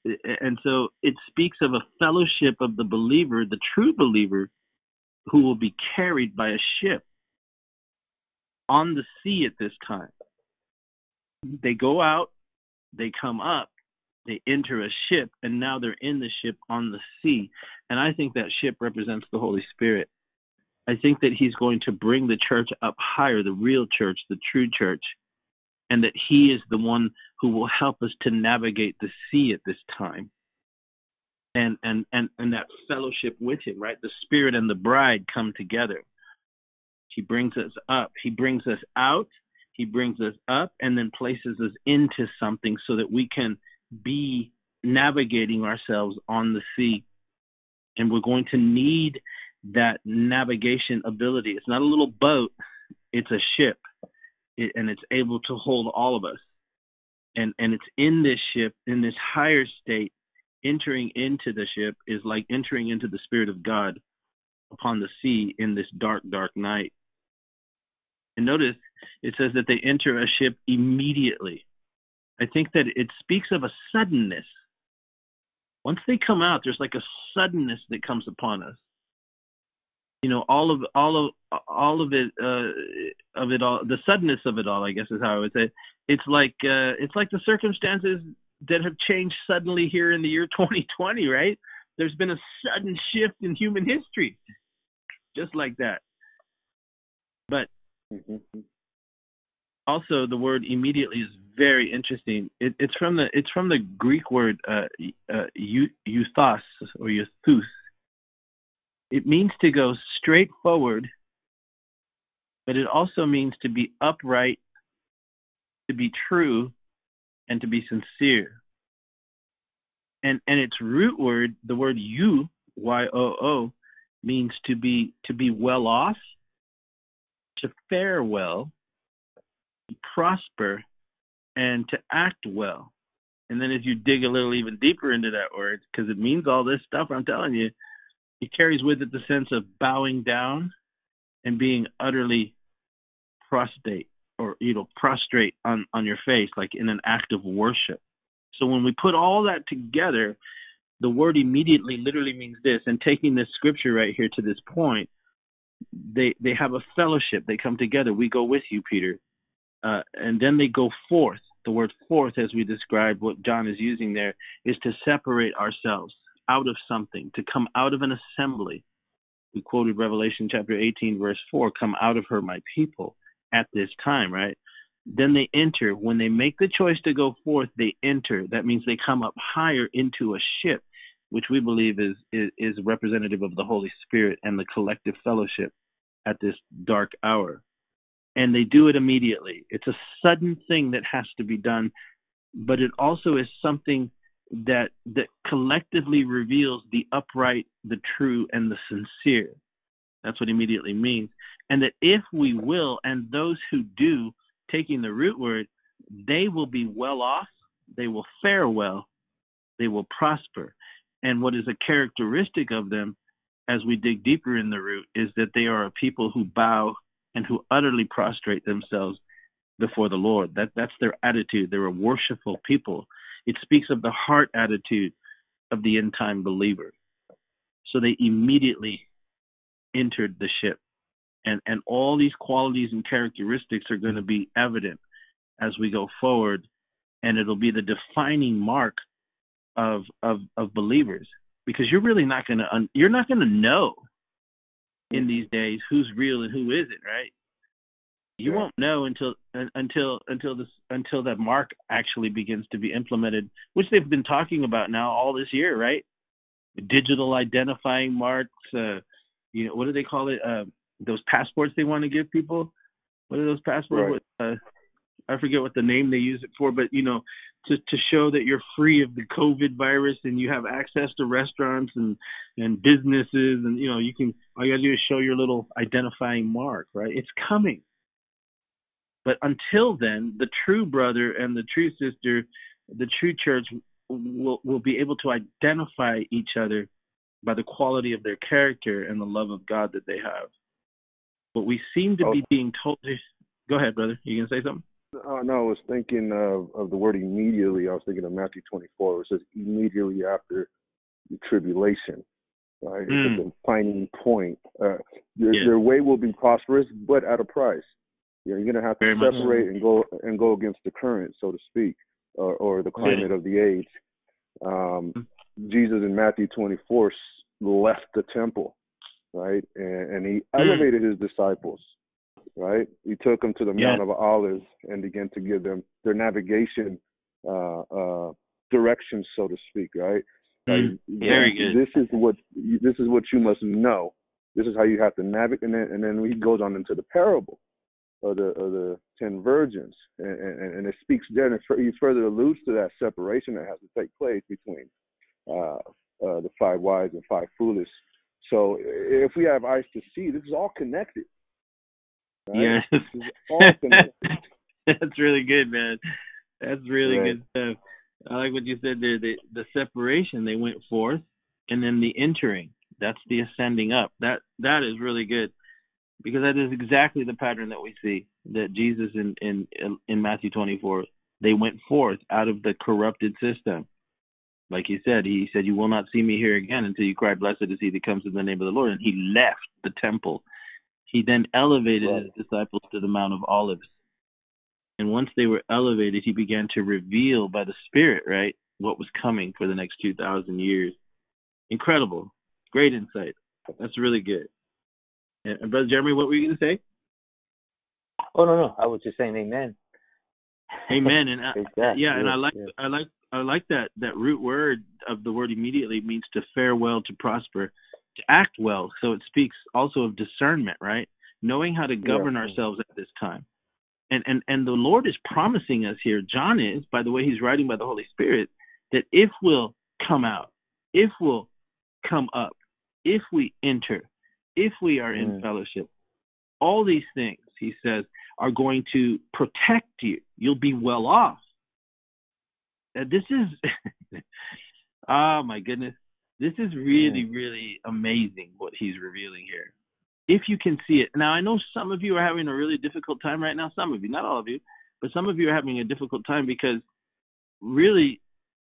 And so it speaks of a fellowship of the believer, the true believer, who will be carried by a ship on the sea at this time. They go out, they come up, they enter a ship, and now they're in the ship on the sea. And I think that ship represents the Holy Spirit. I think that he's going to bring the church up higher, the real church, the true church, and that he is the one who will help us to navigate the sea at this time. And that fellowship with him, right? The Spirit and the bride come together. He brings us up. He brings us out. He brings us up and then places us into something so that we can be navigating ourselves on the sea. And we're going to need that navigation ability. It's not a little boat, it's a ship, and it's able to hold all of us. And it's in this ship, in this higher state. Entering into the ship is like entering into the Spirit of God upon the sea in this dark, dark night. And notice it says that they enter a ship immediately. I think that it speaks of a suddenness. Once they come out, there's like a suddenness that comes upon us. You know, all of it, the suddenness of it all, I guess is how I would say it. It's like the circumstances that have changed suddenly here in the year 2020, right? There's been a sudden shift in human history, just like that. But also, the word "immediately" is very interesting. It's from the Greek word euthos or euthus. It means to go straight forward, but it also means to be upright, to be true, and to be sincere. And its root word, the word you, y-o-o, means to be well off, to fare well, to prosper, and to act well. And then as you dig a little even deeper into that word, because it means all this stuff, I'm telling you, it carries with it the sense of bowing down and being utterly prostrate. Or, you know, prostrate on your face, like in an act of worship. So when we put all that together, the word immediately literally means this. And taking this scripture right here to this point, they have a fellowship. They come together. We go with you, Peter. And then they go forth. The word forth, as we described what John is using there, is to separate ourselves out of something, to come out of an assembly. We quoted Revelation chapter 18, verse 4, come out of her, my people. At this time, right? Then they enter. When they make the choice to go forth, they enter. That means they come up higher into a ship, which we believe is representative of the Holy Spirit and the collective fellowship at this dark hour. And they do it immediately. It's a sudden thing that has to be done, but it also is something that collectively reveals the upright, the true, and the sincere. That's what immediately means. And that if we will, and those who do, taking the root word, they will be well off, they will fare well, they will prosper. And what is a characteristic of them, as we dig deeper in the root, is that they are a people who bow and who utterly prostrate themselves before the Lord. That's their attitude. They're a worshipful people. It speaks of the heart attitude of the end-time believer. So they immediately entered the ship. And all these qualities and characteristics are going to be evident as we go forward, and it'll be the defining mark of believers, because you're really not going to know in these days who's real and who isn't, right? You won't know until that mark actually begins to be implemented, which they've been talking about now all this year, right? Digital identifying marks, what do they call it? Those passports they want to give people. What are those passports? Right. I forget what the name they use it for, but to show that you're free of the COVID virus and you have access to restaurants and businesses, and all you gotta do is show your little identifying mark, right? It's coming. But until then, the true brother and the true sister, the true church will be able to identify each other by the quality of their character and the love of God that they have. But we seem to be being told. Go ahead, brother. You gonna say something? No, I was thinking of the word immediately. I was thinking of Matthew 24, where it says immediately after the tribulation. Right? It's a defining point. Your way will be prosperous, but at a price. You're gonna have to separate and go against the current, so to speak, or the climate of the age. Jesus in Matthew 24 left the temple, right, and he elevated his disciples. Right, he took them to the Mount of Olives and began to give them their navigation directions, so to speak. Right, very good. This is what you must know. This is how you have to navigate, and then he goes on into the parable of the 10 virgins, and it speaks there, and he further alludes to that separation that has to take place between the 5 wise and 5 foolish. So if we have eyes to see, this is all connected. Right? Yes. That's really good, man. That's really good stuff. I like what you said there. The separation, they went forth, and then the entering. That's the ascending up. That is really good, because that is exactly the pattern that we see, that Jesus in Matthew 24, they went forth out of the corrupted system. Like he said, you will not see me here again until you cry, blessed is he that comes in the name of the Lord. And he left the temple. He then elevated his disciples to the Mount of Olives. And once they were elevated, he began to reveal by the Spirit, right, what was coming for the next 2,000 years. Incredible. Great insight. That's really good. And Brother Jeremy, what were you going to say? Oh, no. I was just saying amen. Amen. And I like that root word of the word immediately means to fare well, to prosper, to act well. So it speaks also of discernment, right? Knowing how to govern ourselves at this time. And the Lord is promising us here, John is, by the way he's writing by the Holy Spirit, that if we'll come out, if we'll come up, if we enter, if we are in fellowship, all these things, he says, are going to protect you. You'll be well off. This is, oh my goodness, this is really, really amazing what he's revealing here. If you can see it. Now, I know some of you are having a really difficult time right now. Some of you, not all of you, but some of you are having a difficult time because really,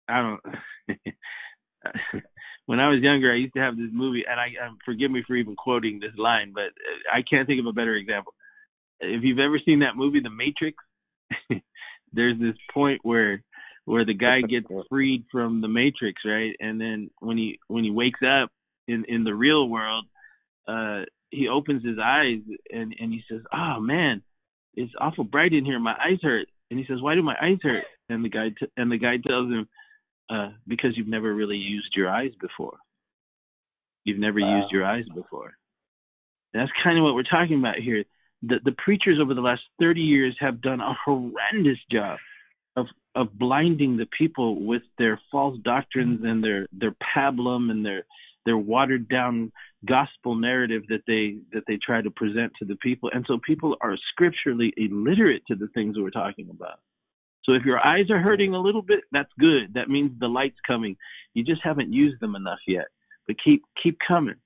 when I was younger, I used to have this movie, and I forgive me for even quoting this line, but I can't think of a better example. If you've ever seen that movie, The Matrix, there's this point where the guy gets freed from the Matrix, right? And then when he wakes up in the real world, he opens his eyes and he says, "Oh man, it's awful bright in here. My eyes hurt." And he says, "Why do my eyes hurt?" And the guy tells him, "Because you've never really used your eyes before. You've never used your eyes before." And that's kind of what we're talking about here. The preachers over the last 30 years have done a horrendous job of blinding the people with their false doctrines and their pablum and their watered down gospel narrative that they try to present to the people. And so people are scripturally illiterate to the things we're talking about. So if your eyes are hurting a little bit, that's good. That means the light's coming. You just haven't used them enough yet. But keep coming.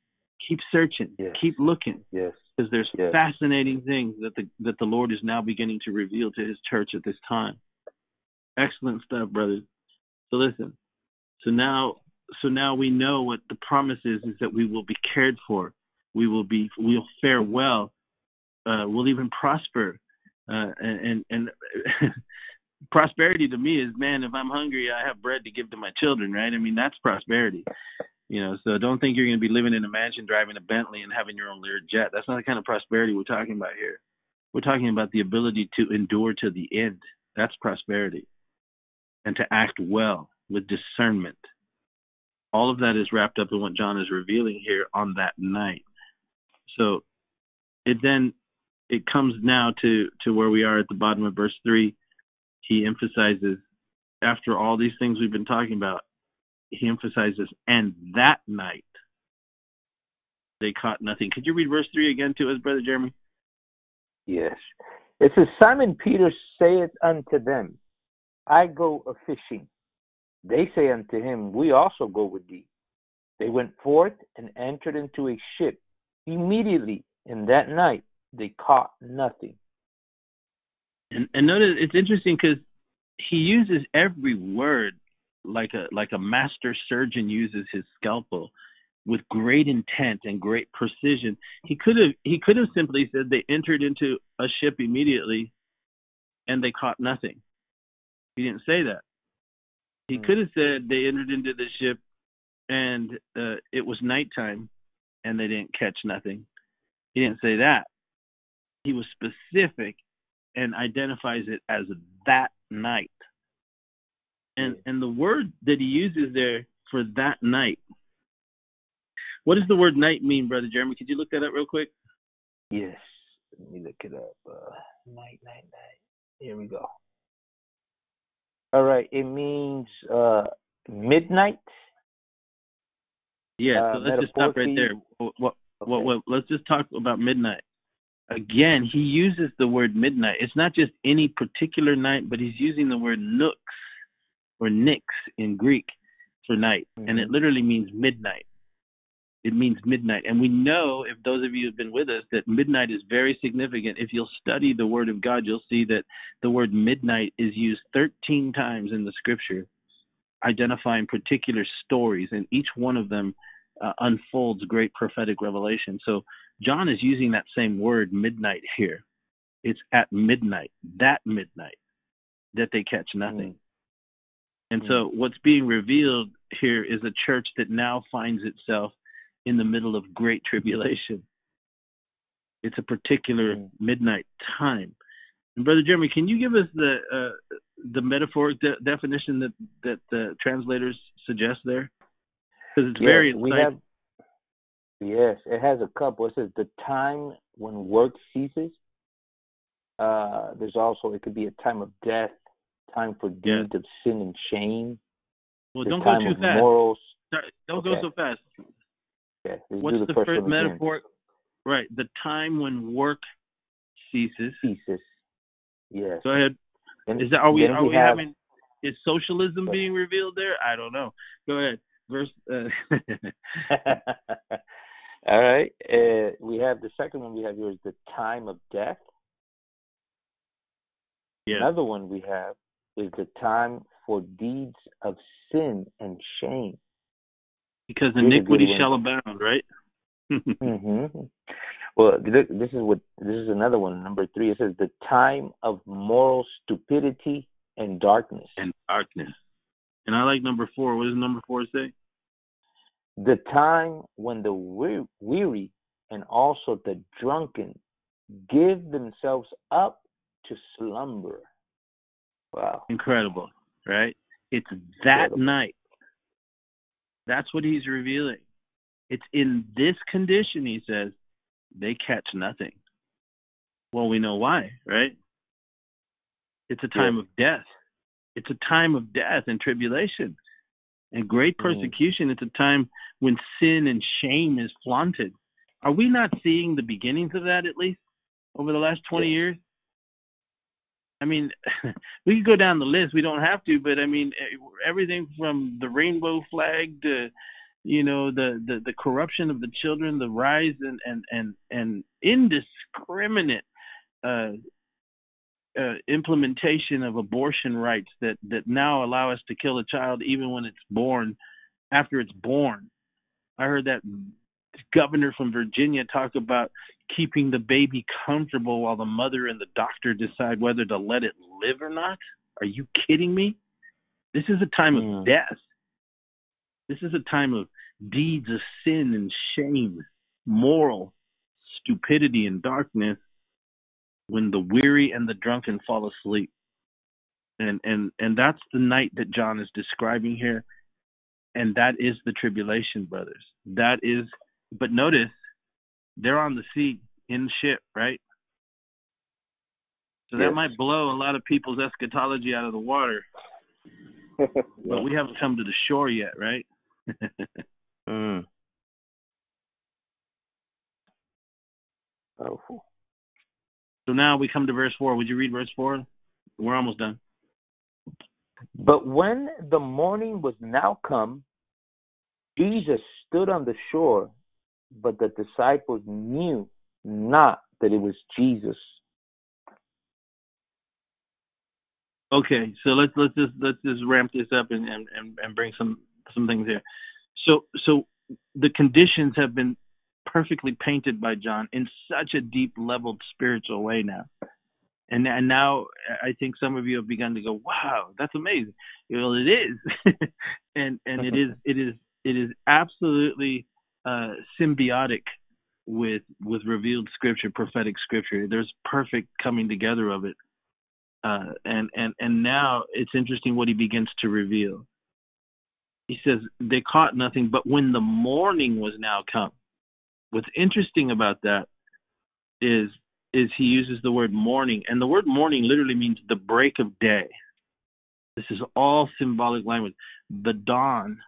Keep searching. Yes. Keep looking. Yes. Because there's fascinating things that the Lord is now beginning to reveal to his church at this time. Excellent stuff, brothers. So listen. So now we know what the promise is that we will be cared for. We'll fare well. We'll even prosper. And prosperity to me is, man, if I'm hungry, I have bread to give to my children, right? I mean, that's prosperity. You know, so don't think you're going to be living in a mansion, driving a Bentley, and having your own Learjet jet. That's not the kind of prosperity we're talking about here. We're talking about the ability to endure to the end. That's prosperity. And to act well with discernment. All of that is wrapped up in what John is revealing here on that night. So it comes now to where we are at the bottom of verse 3. He emphasizes, after all these things we've been talking about, he emphasizes, and that night they caught nothing. Could you read verse 3 again to us, Brother Jeremy? Yes. It says, Simon Peter saith unto them, I go a-fishing. They say unto him, We also go with thee. They went forth and entered into a ship. Immediately in that night they caught nothing. And notice it's interesting because he uses every word like a master surgeon uses his scalpel, with great intent and great precision. He could have simply said they entered into a ship immediately and they caught nothing. He didn't say that. He could have said they entered into the ship and it was nighttime and they didn't catch nothing. He didn't say that. He was specific and identifies it as that night. And the word that he uses there for that night, what does the word night mean, Brother Jeremy? Could you look that up real quick? Yes. Let me look it up. Night. Here we go. All right. It means midnight. Yeah, so let's just stop right there. Let's just talk about midnight. Again, he uses the word midnight. It's not just any particular night, but he's using the word nooks, or nix in Greek for night. Mm-hmm. And it literally means midnight. It means midnight. And we know, if those of you who have been with us, that midnight is very significant. If you'll study the Word of God, you'll see that the word midnight is used 13 times in the Scripture, identifying particular stories, and each one of them unfolds great prophetic revelation. So John is using that same word, midnight, here. It's at midnight, that they catch nothing. Mm. And so what's being revealed here is a church that now finds itself in the middle of great tribulation. It's a particular midnight time. And Brother Jeremy, can you give us the metaphoric definition that the translators suggest there? Because it's very insightful. Yes, it has a couple. It says the time when work ceases. There's also, it could be a time of death. Time for deeds of sin and shame. Well, don't go too fast. Morals. Sorry, don't go so fast. Okay. What's the first metaphor? Right, the time when work ceases. Yes. Go ahead. Is that are we having? Is socialism being revealed there? I don't know. Go ahead. Verse. All right. We have the second one. We have here is the time of death. Yeah. Another one we have is the time for deeds of sin and shame. Because iniquity shall abound, right? Mm-hmm. Well, this is another one, number 3. It says the time of moral stupidity and darkness. And I like number 4. What does number 4 say? The time when the weary and also the drunken give themselves up to slumber. Wow. Incredible, right? It's that night. That's what he's revealing. It's in this condition, he says, they catch nothing. Well, we know why, right? It's a time of death. It's a time of death and tribulation and great persecution. It's a time when sin and shame is flaunted. Are we not seeing the beginnings of that, at least, over the last 20 years? I mean, we could go down the list. We don't have to, but I mean, everything from the rainbow flag to, you know, the corruption of the children, the rise and indiscriminate implementation of abortion rights that now allow us to kill a child even when it's born, after it's born. I heard that governor from Virginia talk about keeping the baby comfortable while the mother and the doctor decide whether to let it live or not. Are you kidding me? This is a time of death. This is a time of deeds of sin and shame, moral stupidity and darkness, when the weary and the drunken fall asleep. And that's the night that John is describing here. And that is the tribulation, brothers. That is, but notice, they're on the sea, in ship, right? So that might blow a lot of people's eschatology out of the water. But we haven't come to the shore yet, right? Powerful. So now we come to verse 4. Would you read verse 4? We're almost done. But when the morning was now come, Jesus stood on the shore, but the disciples knew not that it was Jesus. Okay, so let's just ramp this up and bring some things here. So the conditions have been perfectly painted by John in such a deep leveled spiritual way now. And now I think some of you have begun to go, wow, that's amazing. Well, it is. and it is absolutely symbiotic with revealed scripture, prophetic scripture. There's perfect coming together of it. And now it's interesting what he begins to reveal. He says, they caught nothing, but when the morning was now come. What's interesting about that is he uses the word morning, and the word morning literally means the break of day. This is all symbolic language. The dawn,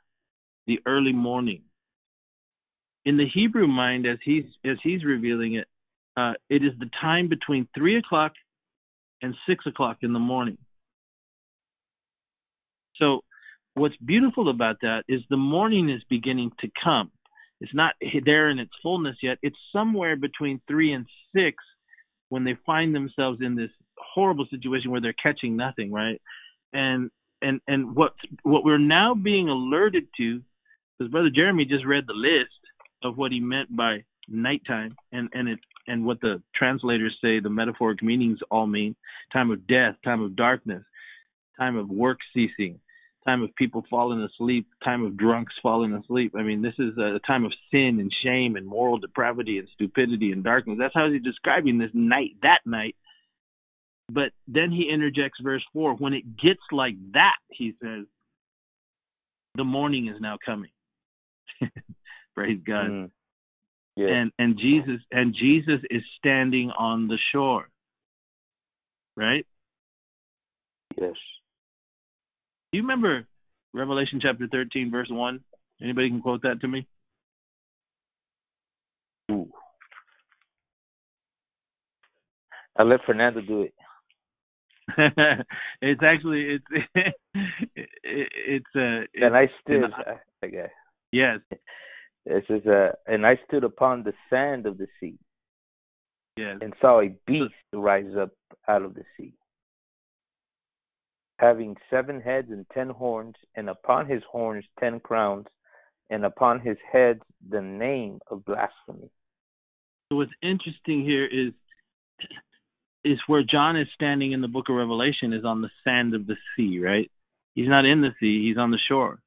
the early morning. In the Hebrew mind, as he's revealing it, it is the time between 3 o'clock and 6 o'clock in the morning. So what's beautiful about that is the morning is beginning to come. It's not there in its fullness yet. It's somewhere between 3 and 6 when they find themselves in this horrible situation where they're catching nothing, right? And what we're now being alerted to, because Brother Jeremy just read the list of what he meant by nighttime and what the translators say the metaphoric meanings all mean: time of death, time of darkness, time of work ceasing, time of people falling asleep, time of drunks falling asleep. I mean, this is a time of sin and shame and moral depravity and stupidity and darkness. That's how he's describing this night, that night. But then he interjects verse 4. When it gets like that, he says, the morning is now coming. Praise God. Yeah. And Jesus is standing on the shore. Right? Yes. Do you remember Revelation chapter 13, verse 1? Anybody can quote that to me? Ooh. I'll let Fernando do it. Yes. This is and I stood upon the sand of the sea. Yes. And saw a beast rise up out of the sea, having 7 heads and 10 horns, and upon his horns 10 crowns, and upon his heads the name of blasphemy. So what's interesting here is where John is standing in the book of Revelation is on the sand of the sea, right? He's not in the sea, he's on the shore.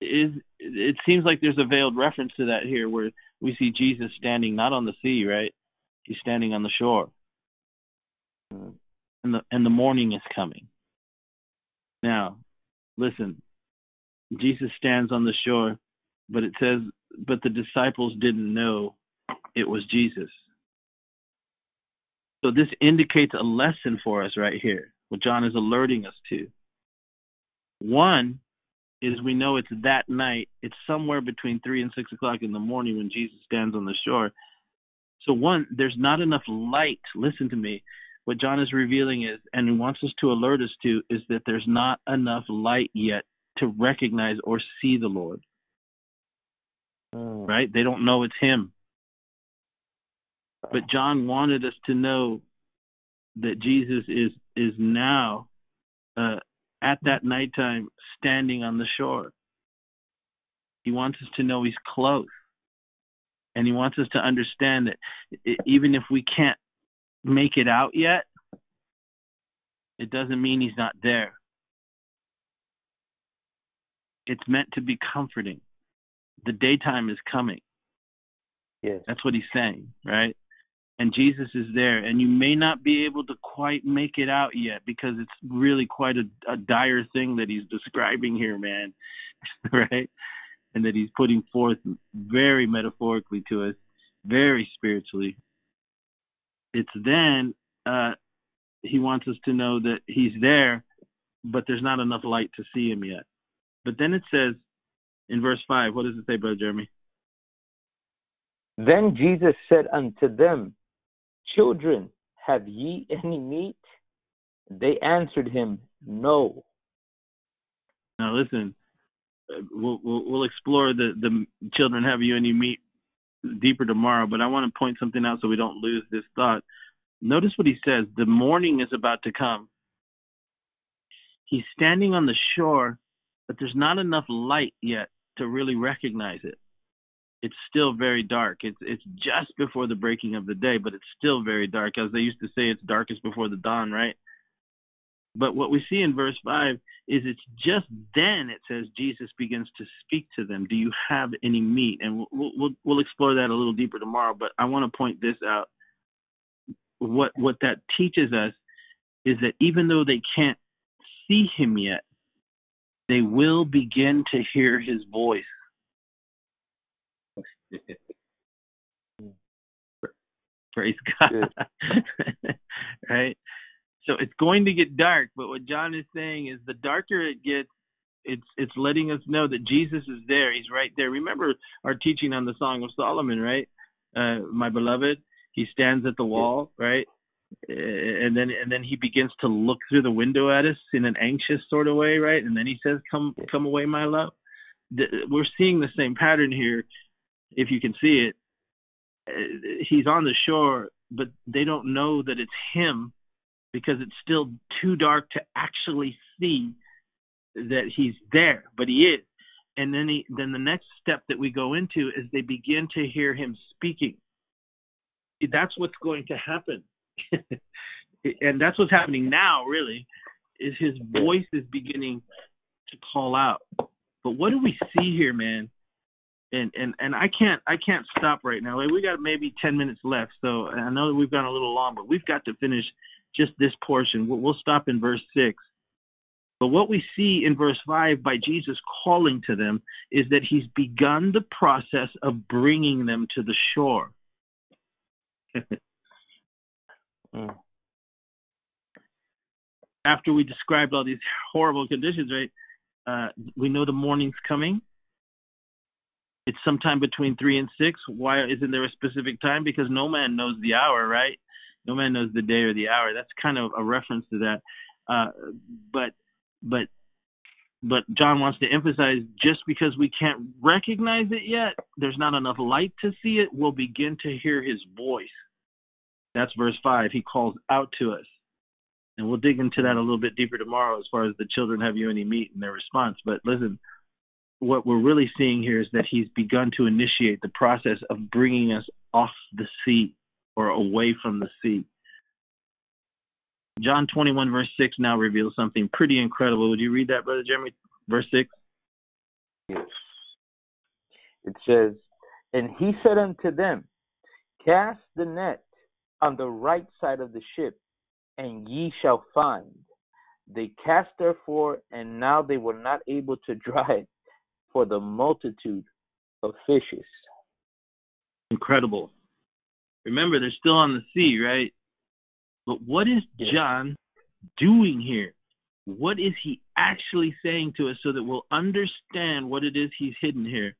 It seems like there's a veiled reference to that here where we see Jesus standing not on the sea, right? He's standing on the shore. and the morning is coming. Now, listen, Jesus stands on the shore, but it says, but the disciples didn't know it was Jesus. So this indicates a lesson for us right here, what John is alerting us to. One is we know it's that night. It's somewhere between 3 and 6 o'clock in the morning when Jesus stands on the shore. So one, there's not enough light. Listen to me. What John is revealing is, and he wants us to alert us to, is that there's not enough light yet to recognize or see the Lord. Oh. Right? They don't know it's him. But John wanted us to know that Jesus is now at that nighttime standing on the shore. He wants us to know he's close. And he wants us to understand that even if we can't make it out yet, it doesn't mean he's not there. It's meant to be comforting. The daytime is coming. Yes. That's what he's saying, right? And Jesus is there, and you may not be able to quite make it out yet because it's really quite a dire thing that he's describing here, man, right? And that he's putting forth very metaphorically to us, very spiritually. It's then he wants us to know that he's there, but there's not enough light to see him yet. But then it says in verse 5, what does it say, Brother Jeremy? Then Jesus said unto them, Children, have ye any meat? They answered him, No. Now listen, we'll explore the children, have you any meat deeper tomorrow, but I want to point something out so we don't lose this thought. Notice what he says, the morning is about to come. He's standing on the shore, but there's not enough light yet to really recognize it. It's still very dark. It's just before the breaking of the day, but it's still very dark. As they used to say, it's darkest before the dawn, right? But what we see in verse 5 is it's just then, it says, Jesus begins to speak to them. Do you have any meat? And we'll explore that a little deeper tomorrow, but I want to point this out. What that teaches us is that even though they can't see him yet, they will begin to hear his voice. Praise God. Right? So it's going to get dark, but what John is saying is the darker it gets, it's letting us know that Jesus is there. He's right there. Remember our teaching on the Song of Solomon, right? My beloved, he stands at the wall, right? And then he begins to look through the window at us in an anxious sort of way, right? And then he says, Come away, my love. We're seeing the same pattern here. If you can see it, he's on the shore, but they don't know that it's him because it's still too dark to actually see that he's there, but he is. And then the next step that we go into is they begin to hear him speaking. That's what's going to happen. And that's what's happening now, really, is his voice is beginning to call out. But what do we see here, man? And I can't stop right now. We got maybe 10 minutes left, so I know that we've gone a little long, but we've got to finish just this portion. We'll stop in verse 6. But what we see in verse 5 by Jesus calling to them is that he's begun the process of bringing them to the shore. After we described all these horrible conditions, right? We know the morning's coming. It's sometime between 3 and 6. Why isn't there a specific time? Because no man knows the hour, right? No man knows the day or the hour. That's kind of a reference to that. But John wants to emphasize just because we can't recognize it yet, there's not enough light to see it. We'll begin to hear his voice. That's verse 5. He calls out to us. And we'll dig into that a little bit deeper tomorrow as far as the children have you any meat and their response. But listen, what we're really seeing here is that he's begun to initiate the process of bringing us off the sea or away from the sea. John 21, verse 6 now reveals something pretty incredible. Would you read that, Brother Jeremy? Verse 6? Yes. It says, And he said unto them, Cast the net on the right side of the ship, and ye shall find. They cast therefore, and now they were not able to draw it for the multitude of fishes. Incredible. Remember, they're still on the sea, right? But what is John doing here? What is he actually saying to us so that we'll understand what it is he's hidden here?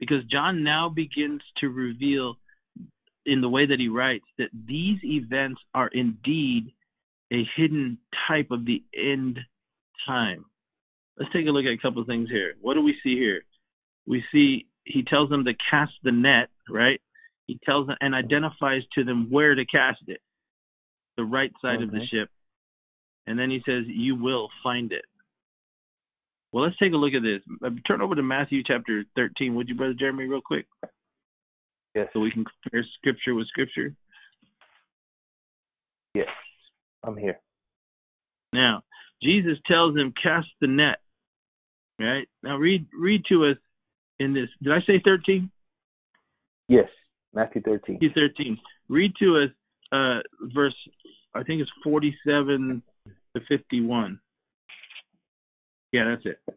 Because John now begins to reveal in the way that he writes that these events are indeed a hidden type of the end time. Let's take a look at a couple of things here. What do we see here? We see he tells them to cast the net, right? He tells them and identifies to them where to cast it, the right side of the ship. And then he says, you will find it. Well, let's take a look at this. Turn over to Matthew chapter 13, would you, Brother Jeremy, real quick? Yes. So we can compare scripture with scripture. Yes, I'm here. Now, Jesus tells him, cast the net. Right? Now read to us in this. Did I say 13? Yes, Matthew 13. Matthew 13. Read to us verse, I think it's 47 to 51. Yeah, that's it.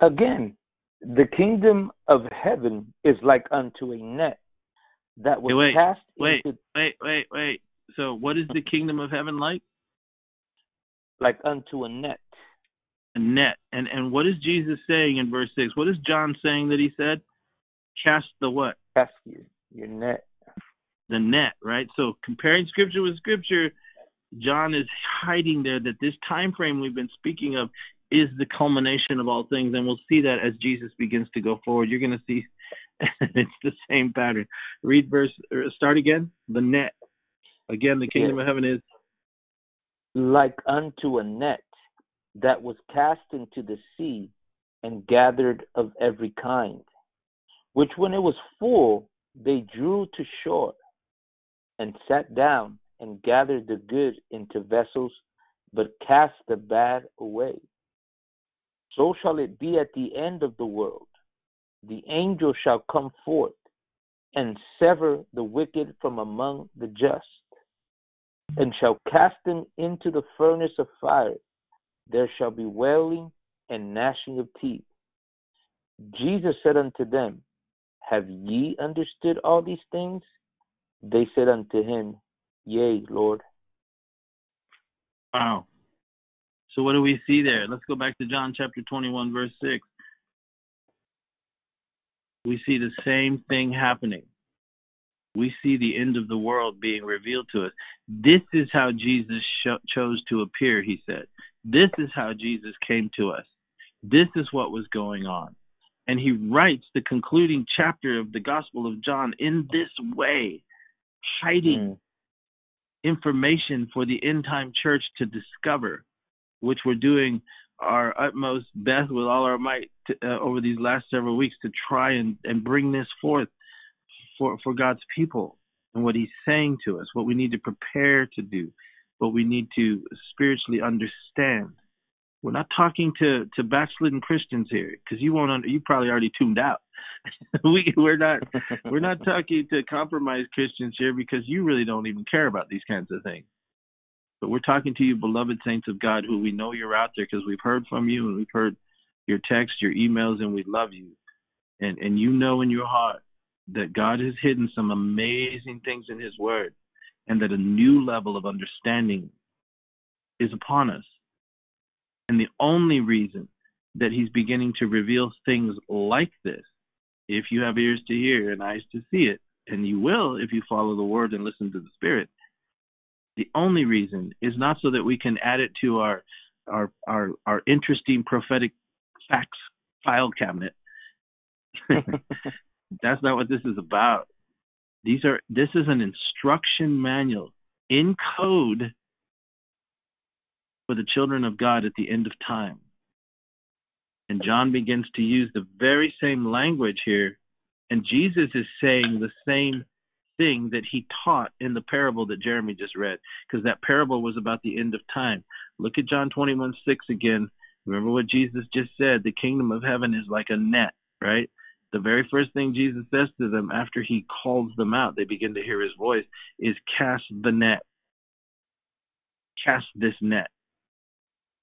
Again, the kingdom of heaven is like unto a net that was cast into... Wait. So what is the kingdom of heaven like? Like unto a net. A net. And what is Jesus saying in verse 6? What is John saying that he said? Cast the what? Cast your net. The net, right? So comparing scripture with scripture, John is hiding there that this time frame we've been speaking of is the culmination of all things, and we'll see that as Jesus begins to go forward. You're going to see it's the same pattern. Read verse, start again, the net. Again, the kingdom of heaven is like unto a net that was cast into the sea and gathered of every kind, which when it was full, they drew to shore and sat down and gathered the good into vessels, but cast the bad away. So shall it be at the end of the world. The angel shall come forth and sever the wicked from among the just, and shall cast them into the furnace of fire. There shall be wailing and gnashing of teeth. Jesus said unto them, have ye understood all these things? They said unto him, yea, Lord. Wow. So what do we see there? Let's go back to John chapter 21, verse 6. We see the same thing happening. We see the end of the world being revealed to us. This is how Jesus chose to appear, he said. This is how Jesus came to us. This is what was going on. And he writes the concluding chapter of the Gospel of John in this way, hiding information for the end-time church to discover, which we're doing our utmost best with all our might over these last several weeks to try and bring this forth for God's people and what he's saying to us, what we need to prepare to do, what we need to spiritually understand. We're not talking to backslidden Christians here, because you probably already tuned out. we're not talking to compromised Christians here, because you really don't even care about these kinds of things. But we're talking to you, beloved saints of God, who we know you're out there, because we've heard from you and we've heard your texts, your emails, and we love you. And you know in your heart that God has hidden some amazing things in his word, and that a new level of understanding is upon us. And the only reason that he's beginning to reveal things like this, if you have ears to hear and eyes to see it, and you will if you follow the word and listen to the Spirit, the only reason is not so that we can add it to our interesting prophetic facts file cabinet. That's not what this is about. This is an instruction manual in code for the children of God at the end of time. And John begins to use the very same language here, and Jesus is saying the same thing that he taught in the parable that Jeremy just read, because that parable was about the end of time. Look at John 21:6 again. Remember what Jesus just said, the kingdom of heaven is like a net, right? The very first thing Jesus says to them after he calls them out, they begin to hear his voice, is cast the net. cast this net.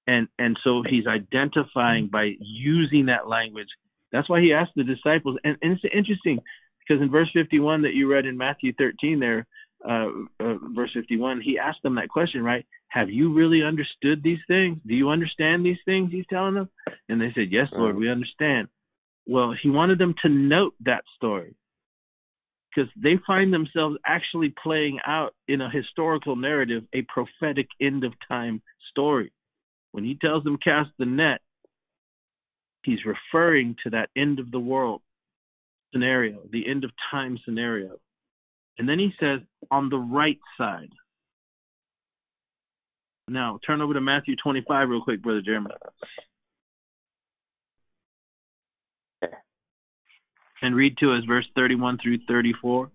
And so he's identifying by using that language. That's why he asked the disciples. And it's interesting because in verse 51 that you read in Matthew 13 there, verse 51, he asked them that question, right? Have you really understood these things? Do you understand these things? He's telling them. And they said, yes, Lord, we understand. Well, he wanted them to note that story because they find themselves actually playing out in a historical narrative, a prophetic end of time story. When he tells them cast the net, he's referring to that end of the world scenario, the end of time scenario. And then he says, on the right side. Now, turn over to Matthew 25 real quick, Brother Jeremy. And read to us verse 31 through 34.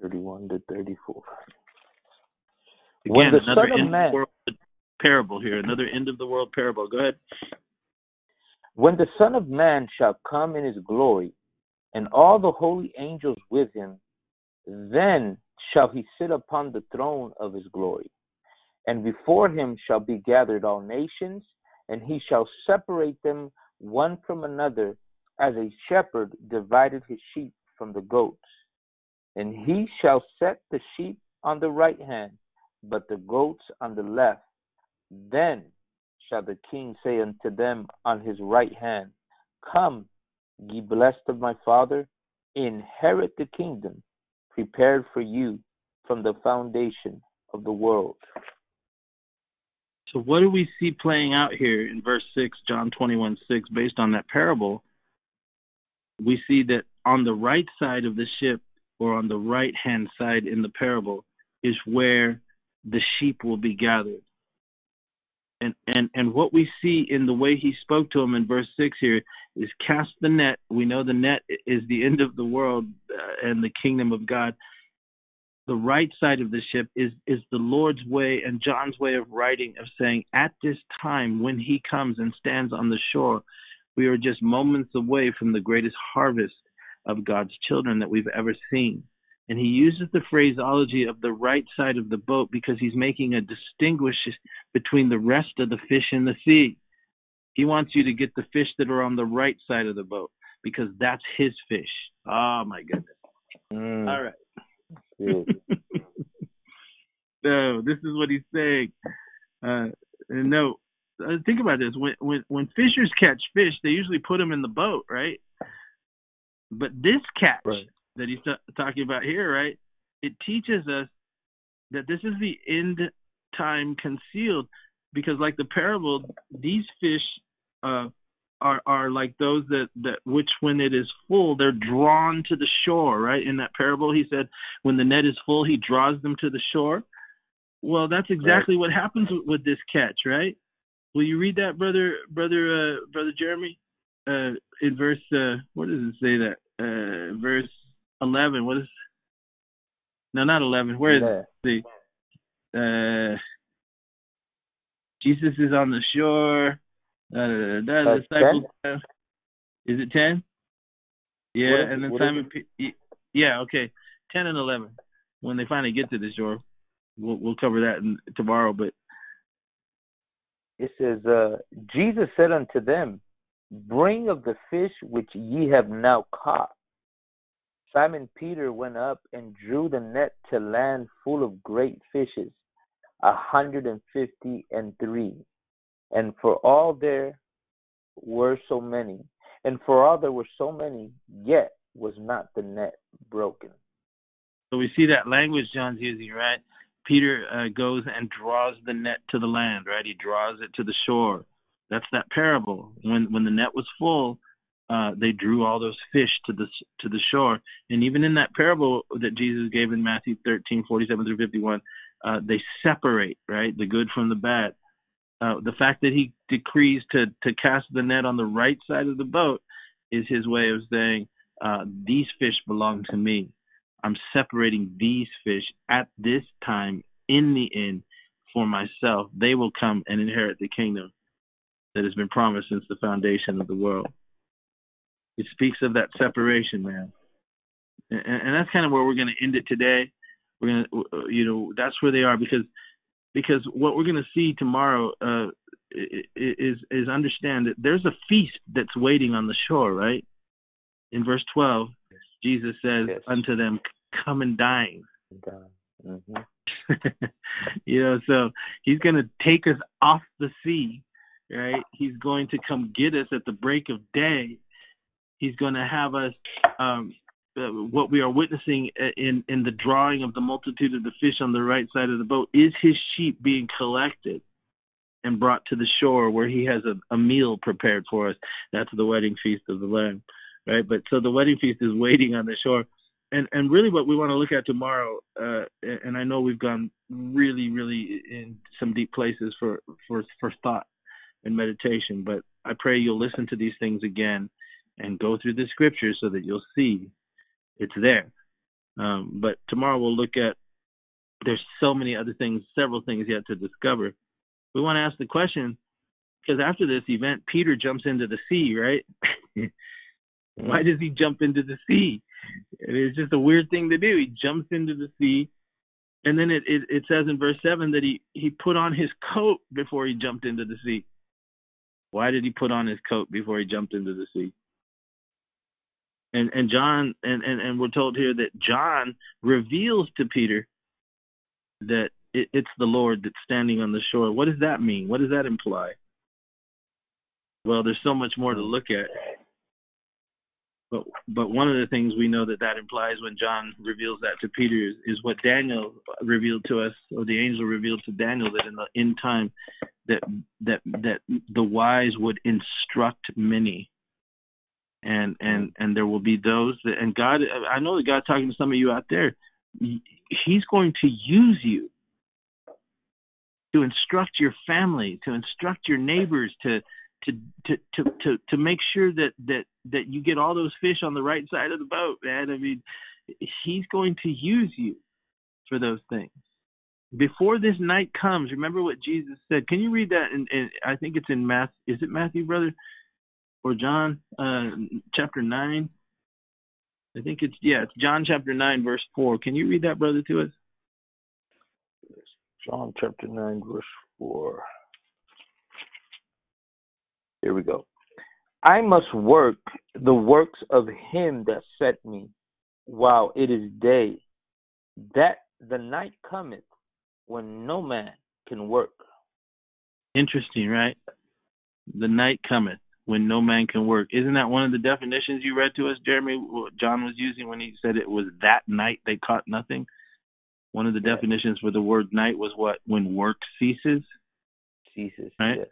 31 to 34. Again, another end of the world parable here, another end of the world parable. Go ahead. When the Son of Man shall come in his glory, and all the holy angels with him, then shall he sit upon the throne of his glory. And before him shall be gathered all nations, and he shall separate them one from another, as a shepherd divided his sheep from the goats. And he shall set the sheep on the right hand, but the goats on the left. Then shall the King say unto them on his right hand, Come, ye blessed of my Father, inherit the kingdom prepared for you from the foundation of the world. So what do we see playing out here in verse 6, John 21:6, based on that parable? We see that on the right side of the ship, or on the right-hand side in the parable, is where the sheep will be gathered. And what we see in the way he spoke to him in verse 6 here is cast the net. We know the net is the end of the world and the kingdom of God. The right side of the ship is the Lord's way, and John's way of writing, of saying, at this time when he comes and stands on the shore, we are just moments away from the greatest harvest of God's children that we've ever seen. And he uses the phraseology of the right side of the boat because he's making a distinguish between the rest of the fish in the sea. He wants you to get the fish that are on the right side of the boat because that's his fish. Oh, my goodness. All right. So this is what he's saying. No. Think about this. When fishers catch fish, they usually put them in the boat, right? But this catch that he's talking about here, right, it teaches us that this is the end time concealed, because like the parable, these fish are like those that which when it is full, they're drawn to the shore, right? In that parable, he said when the net is full, he draws them to the shore. Well, that's exactly what happens with this catch, right? Will you read that, brother Jeremy? In verse, what does it say that? Verse 11. What is? No, not 11. Where is it? Jesus is on the shore. Disciples. 10? Is it 10? Yeah, and then Simon. Yeah, okay. 10 and 11. When they finally get to the shore, we'll cover that tomorrow, but. It says, Jesus said unto them, Bring of the fish which ye have now caught. Simon Peter went up and drew the net to land full of great fishes, 153. And for all there were so many, yet was not the net broken. So we see that language John's using, right? Peter goes and draws the net to the land, right? He draws it to the shore. That's that parable. When the net was full, they drew all those fish to the shore. And even in that parable that Jesus gave in Matthew 13:47-51, they separate, right, the good from the bad. The fact that he decrees to cast the net on the right side of the boat is his way of saying, these fish belong to me. I'm separating these fish at this time in the end for myself. They will come and inherit the kingdom that has been promised since the foundation of the world. It speaks of that separation, man. And that's kind of where we're going to end it today. That's where they are, because because what we're going to see tomorrow is understand that there's a feast that's waiting on the shore, right? In verse 12, yes. Jesus says unto them, come and dine. Mm-hmm. You know, so he's going to take us off the sea, right? He's going to come get us at the break of day. He's going to have us, what we are witnessing in the drawing of the multitude of the fish on the right side of the boat is his sheep being collected and brought to the shore where he has a meal prepared for us. That's the wedding feast of the Lamb, right? But so the wedding feast is waiting on the shore. And really what we want to look at tomorrow, and I know we've gone really, really in some deep places for thought and meditation, but I pray you'll listen to these things again and go through the scriptures so that you'll see it's there. But tomorrow we'll look at, there's so many other things, several things yet to discover. We want to ask the question, because after this event, Peter jumps into the sea, right? Why does he jump into the sea? It's just a weird thing to do. He jumps into the sea, and then it says in verse 7 that he put on his coat before he jumped into the sea. Why did he put on his coat before he jumped into the sea? And John, and we're told here that John reveals to Peter that it's the Lord that's standing on the shore. What does that mean? What does that imply? Well, there's so much more to look at. But one of the things we know that implies when John reveals that to Peter is what Daniel revealed to us, or the angel revealed to Daniel, that in the end time that the wise would instruct many, and there will be those that, and God, I know that God's talking to some of you out there. He's going to use you to instruct your family, to instruct your neighbors, to make sure that you get all those fish on the right side of the boat, man. I mean, he's going to use you for those things. Before this night comes, remember what Jesus said. Can you read that? And I think it's in Matthew. Is it Matthew, brother, or John? Chapter 9. I think it's John chapter 9, verse 4. Can you read that, brother, to us? John chapter 9, verse 4. Here we go. I must work the works of him that sent me while it is day, that the night cometh when no man can work. Interesting, right? The night cometh when no man can work. Isn't that one of the definitions you read to us, Jeremy, what John was using when he said it was that night they caught nothing? One of the definitions for the word night was what? When work ceases. Ceases, right? Yes.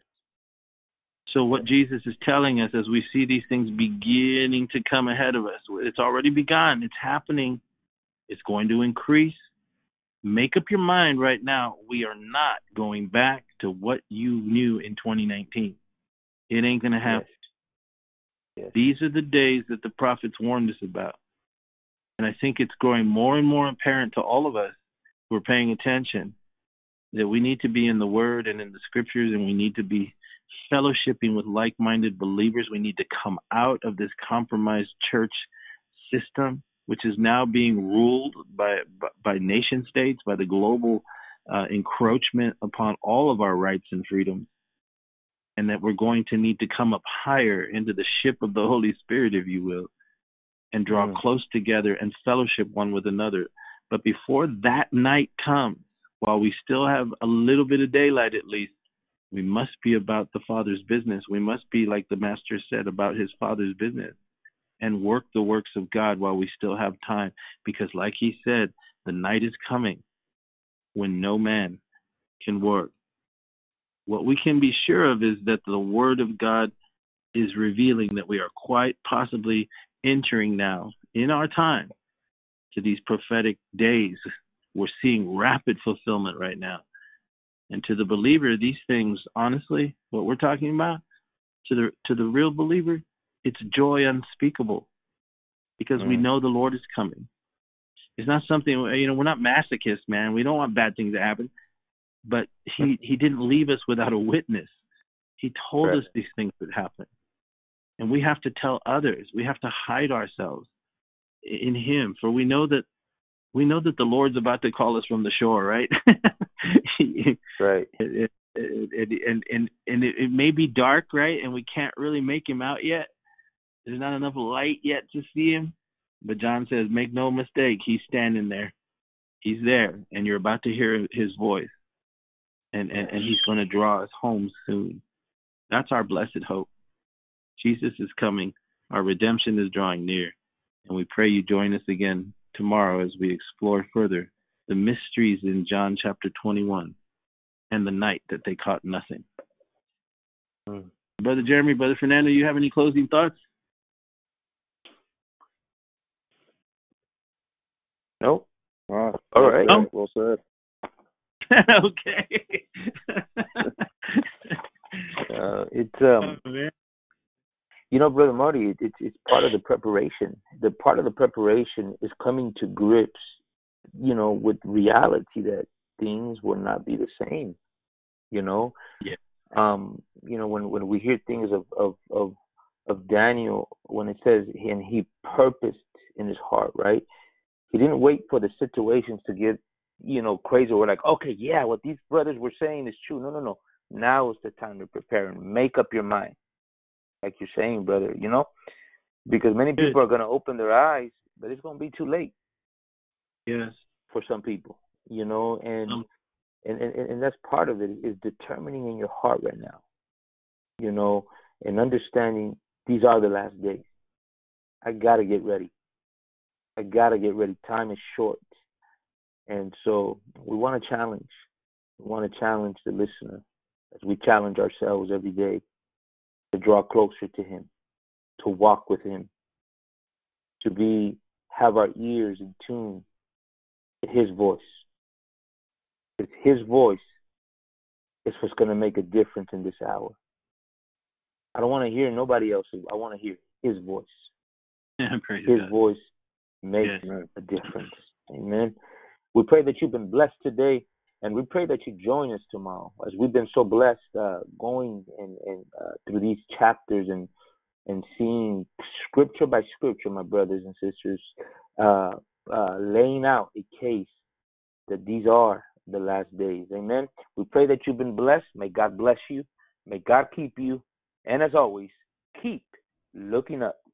So what Jesus is telling us as we see these things beginning to come ahead of us, it's already begun, it's happening, it's going to increase. Make up your mind right now, we are not going back to what you knew in 2019. It ain't going to happen. Yes. Yes. These are the days that the prophets warned us about. And I think it's growing more and more apparent to all of us who are paying attention that we need to be in the Word and in the Scriptures, and we need to be fellowshipping with like-minded believers. We need to come out of this compromised church system, which is now being ruled by nation states, by the global encroachment upon all of our rights and freedoms, and that we're going to need to come up higher into the ship of the Holy Spirit, if you will, and draw close together and fellowship one with another. But before that night comes, while we still have a little bit of daylight at least, we must be about the Father's business. We must be, like the Master said, about his Father's business and work the works of God while we still have time. Because like he said, the night is coming when no man can work. What we can be sure of is that the Word of God is revealing that we are quite possibly entering now in our time to these prophetic days. We're seeing rapid fulfillment right now. And to the believer, these things, honestly, what we're talking about, to the real believer, it's joy unspeakable, because we know the Lord is coming. It's not something, you know, we're not masochists, man. We don't want bad things to happen. But he didn't leave us without a witness. He told us these things would happen. And we have to tell others. We have to hide ourselves in him. For we know that we know that the Lord's about to call us from the shore, right? Right. It may be dark, right? And we can't really make him out yet. There's not enough light yet to see him. But John says, make no mistake, he's standing there. He's there, and you're about to hear his voice. And he's going to draw us home soon. That's our blessed hope. Jesus is coming. Our redemption is drawing near. And we pray you join us again tomorrow as we explore further the mysteries in John chapter 21 and the night that they caught nothing. Brother Jeremy, Brother Fernando, you have any closing thoughts? Nope. All right. Oh. Well said. Okay. You know, Brother Marty, it's part of the preparation. The part of the preparation is coming to grips, you know, with reality that things will not be the same. You know, yeah. You know, when we hear things of Daniel, when it says, and he purposed in his heart, right? He didn't wait for the situations to get, you know, crazy. We're like, okay, yeah, what these brothers were saying is true. No. Now is the time to prepare and make up your mind, like you're saying, brother, you know, because many people are going to open their eyes, but it's going to be too late. Yes. For some people, you know, and that's part of it, is determining in your heart right now, you know, and understanding these are the last days. I got to get ready. Time is short. And so we want to challenge. We want to challenge the listener as we challenge ourselves every day to draw closer to him, to walk with him, to have our ears in tune to his voice. It's his voice. It's what's going to make a difference in this hour. I don't want to hear nobody else's. I want to hear his voice. His voice makes a difference. Amen. We pray that you've been blessed today, and we pray that you join us tomorrow, as we've been so blessed going and through these chapters and seeing scripture by scripture, my brothers and sisters, laying out a case that these are the last days. Amen. We pray that you've been blessed. May God bless you. May God keep you. And as always, keep looking up.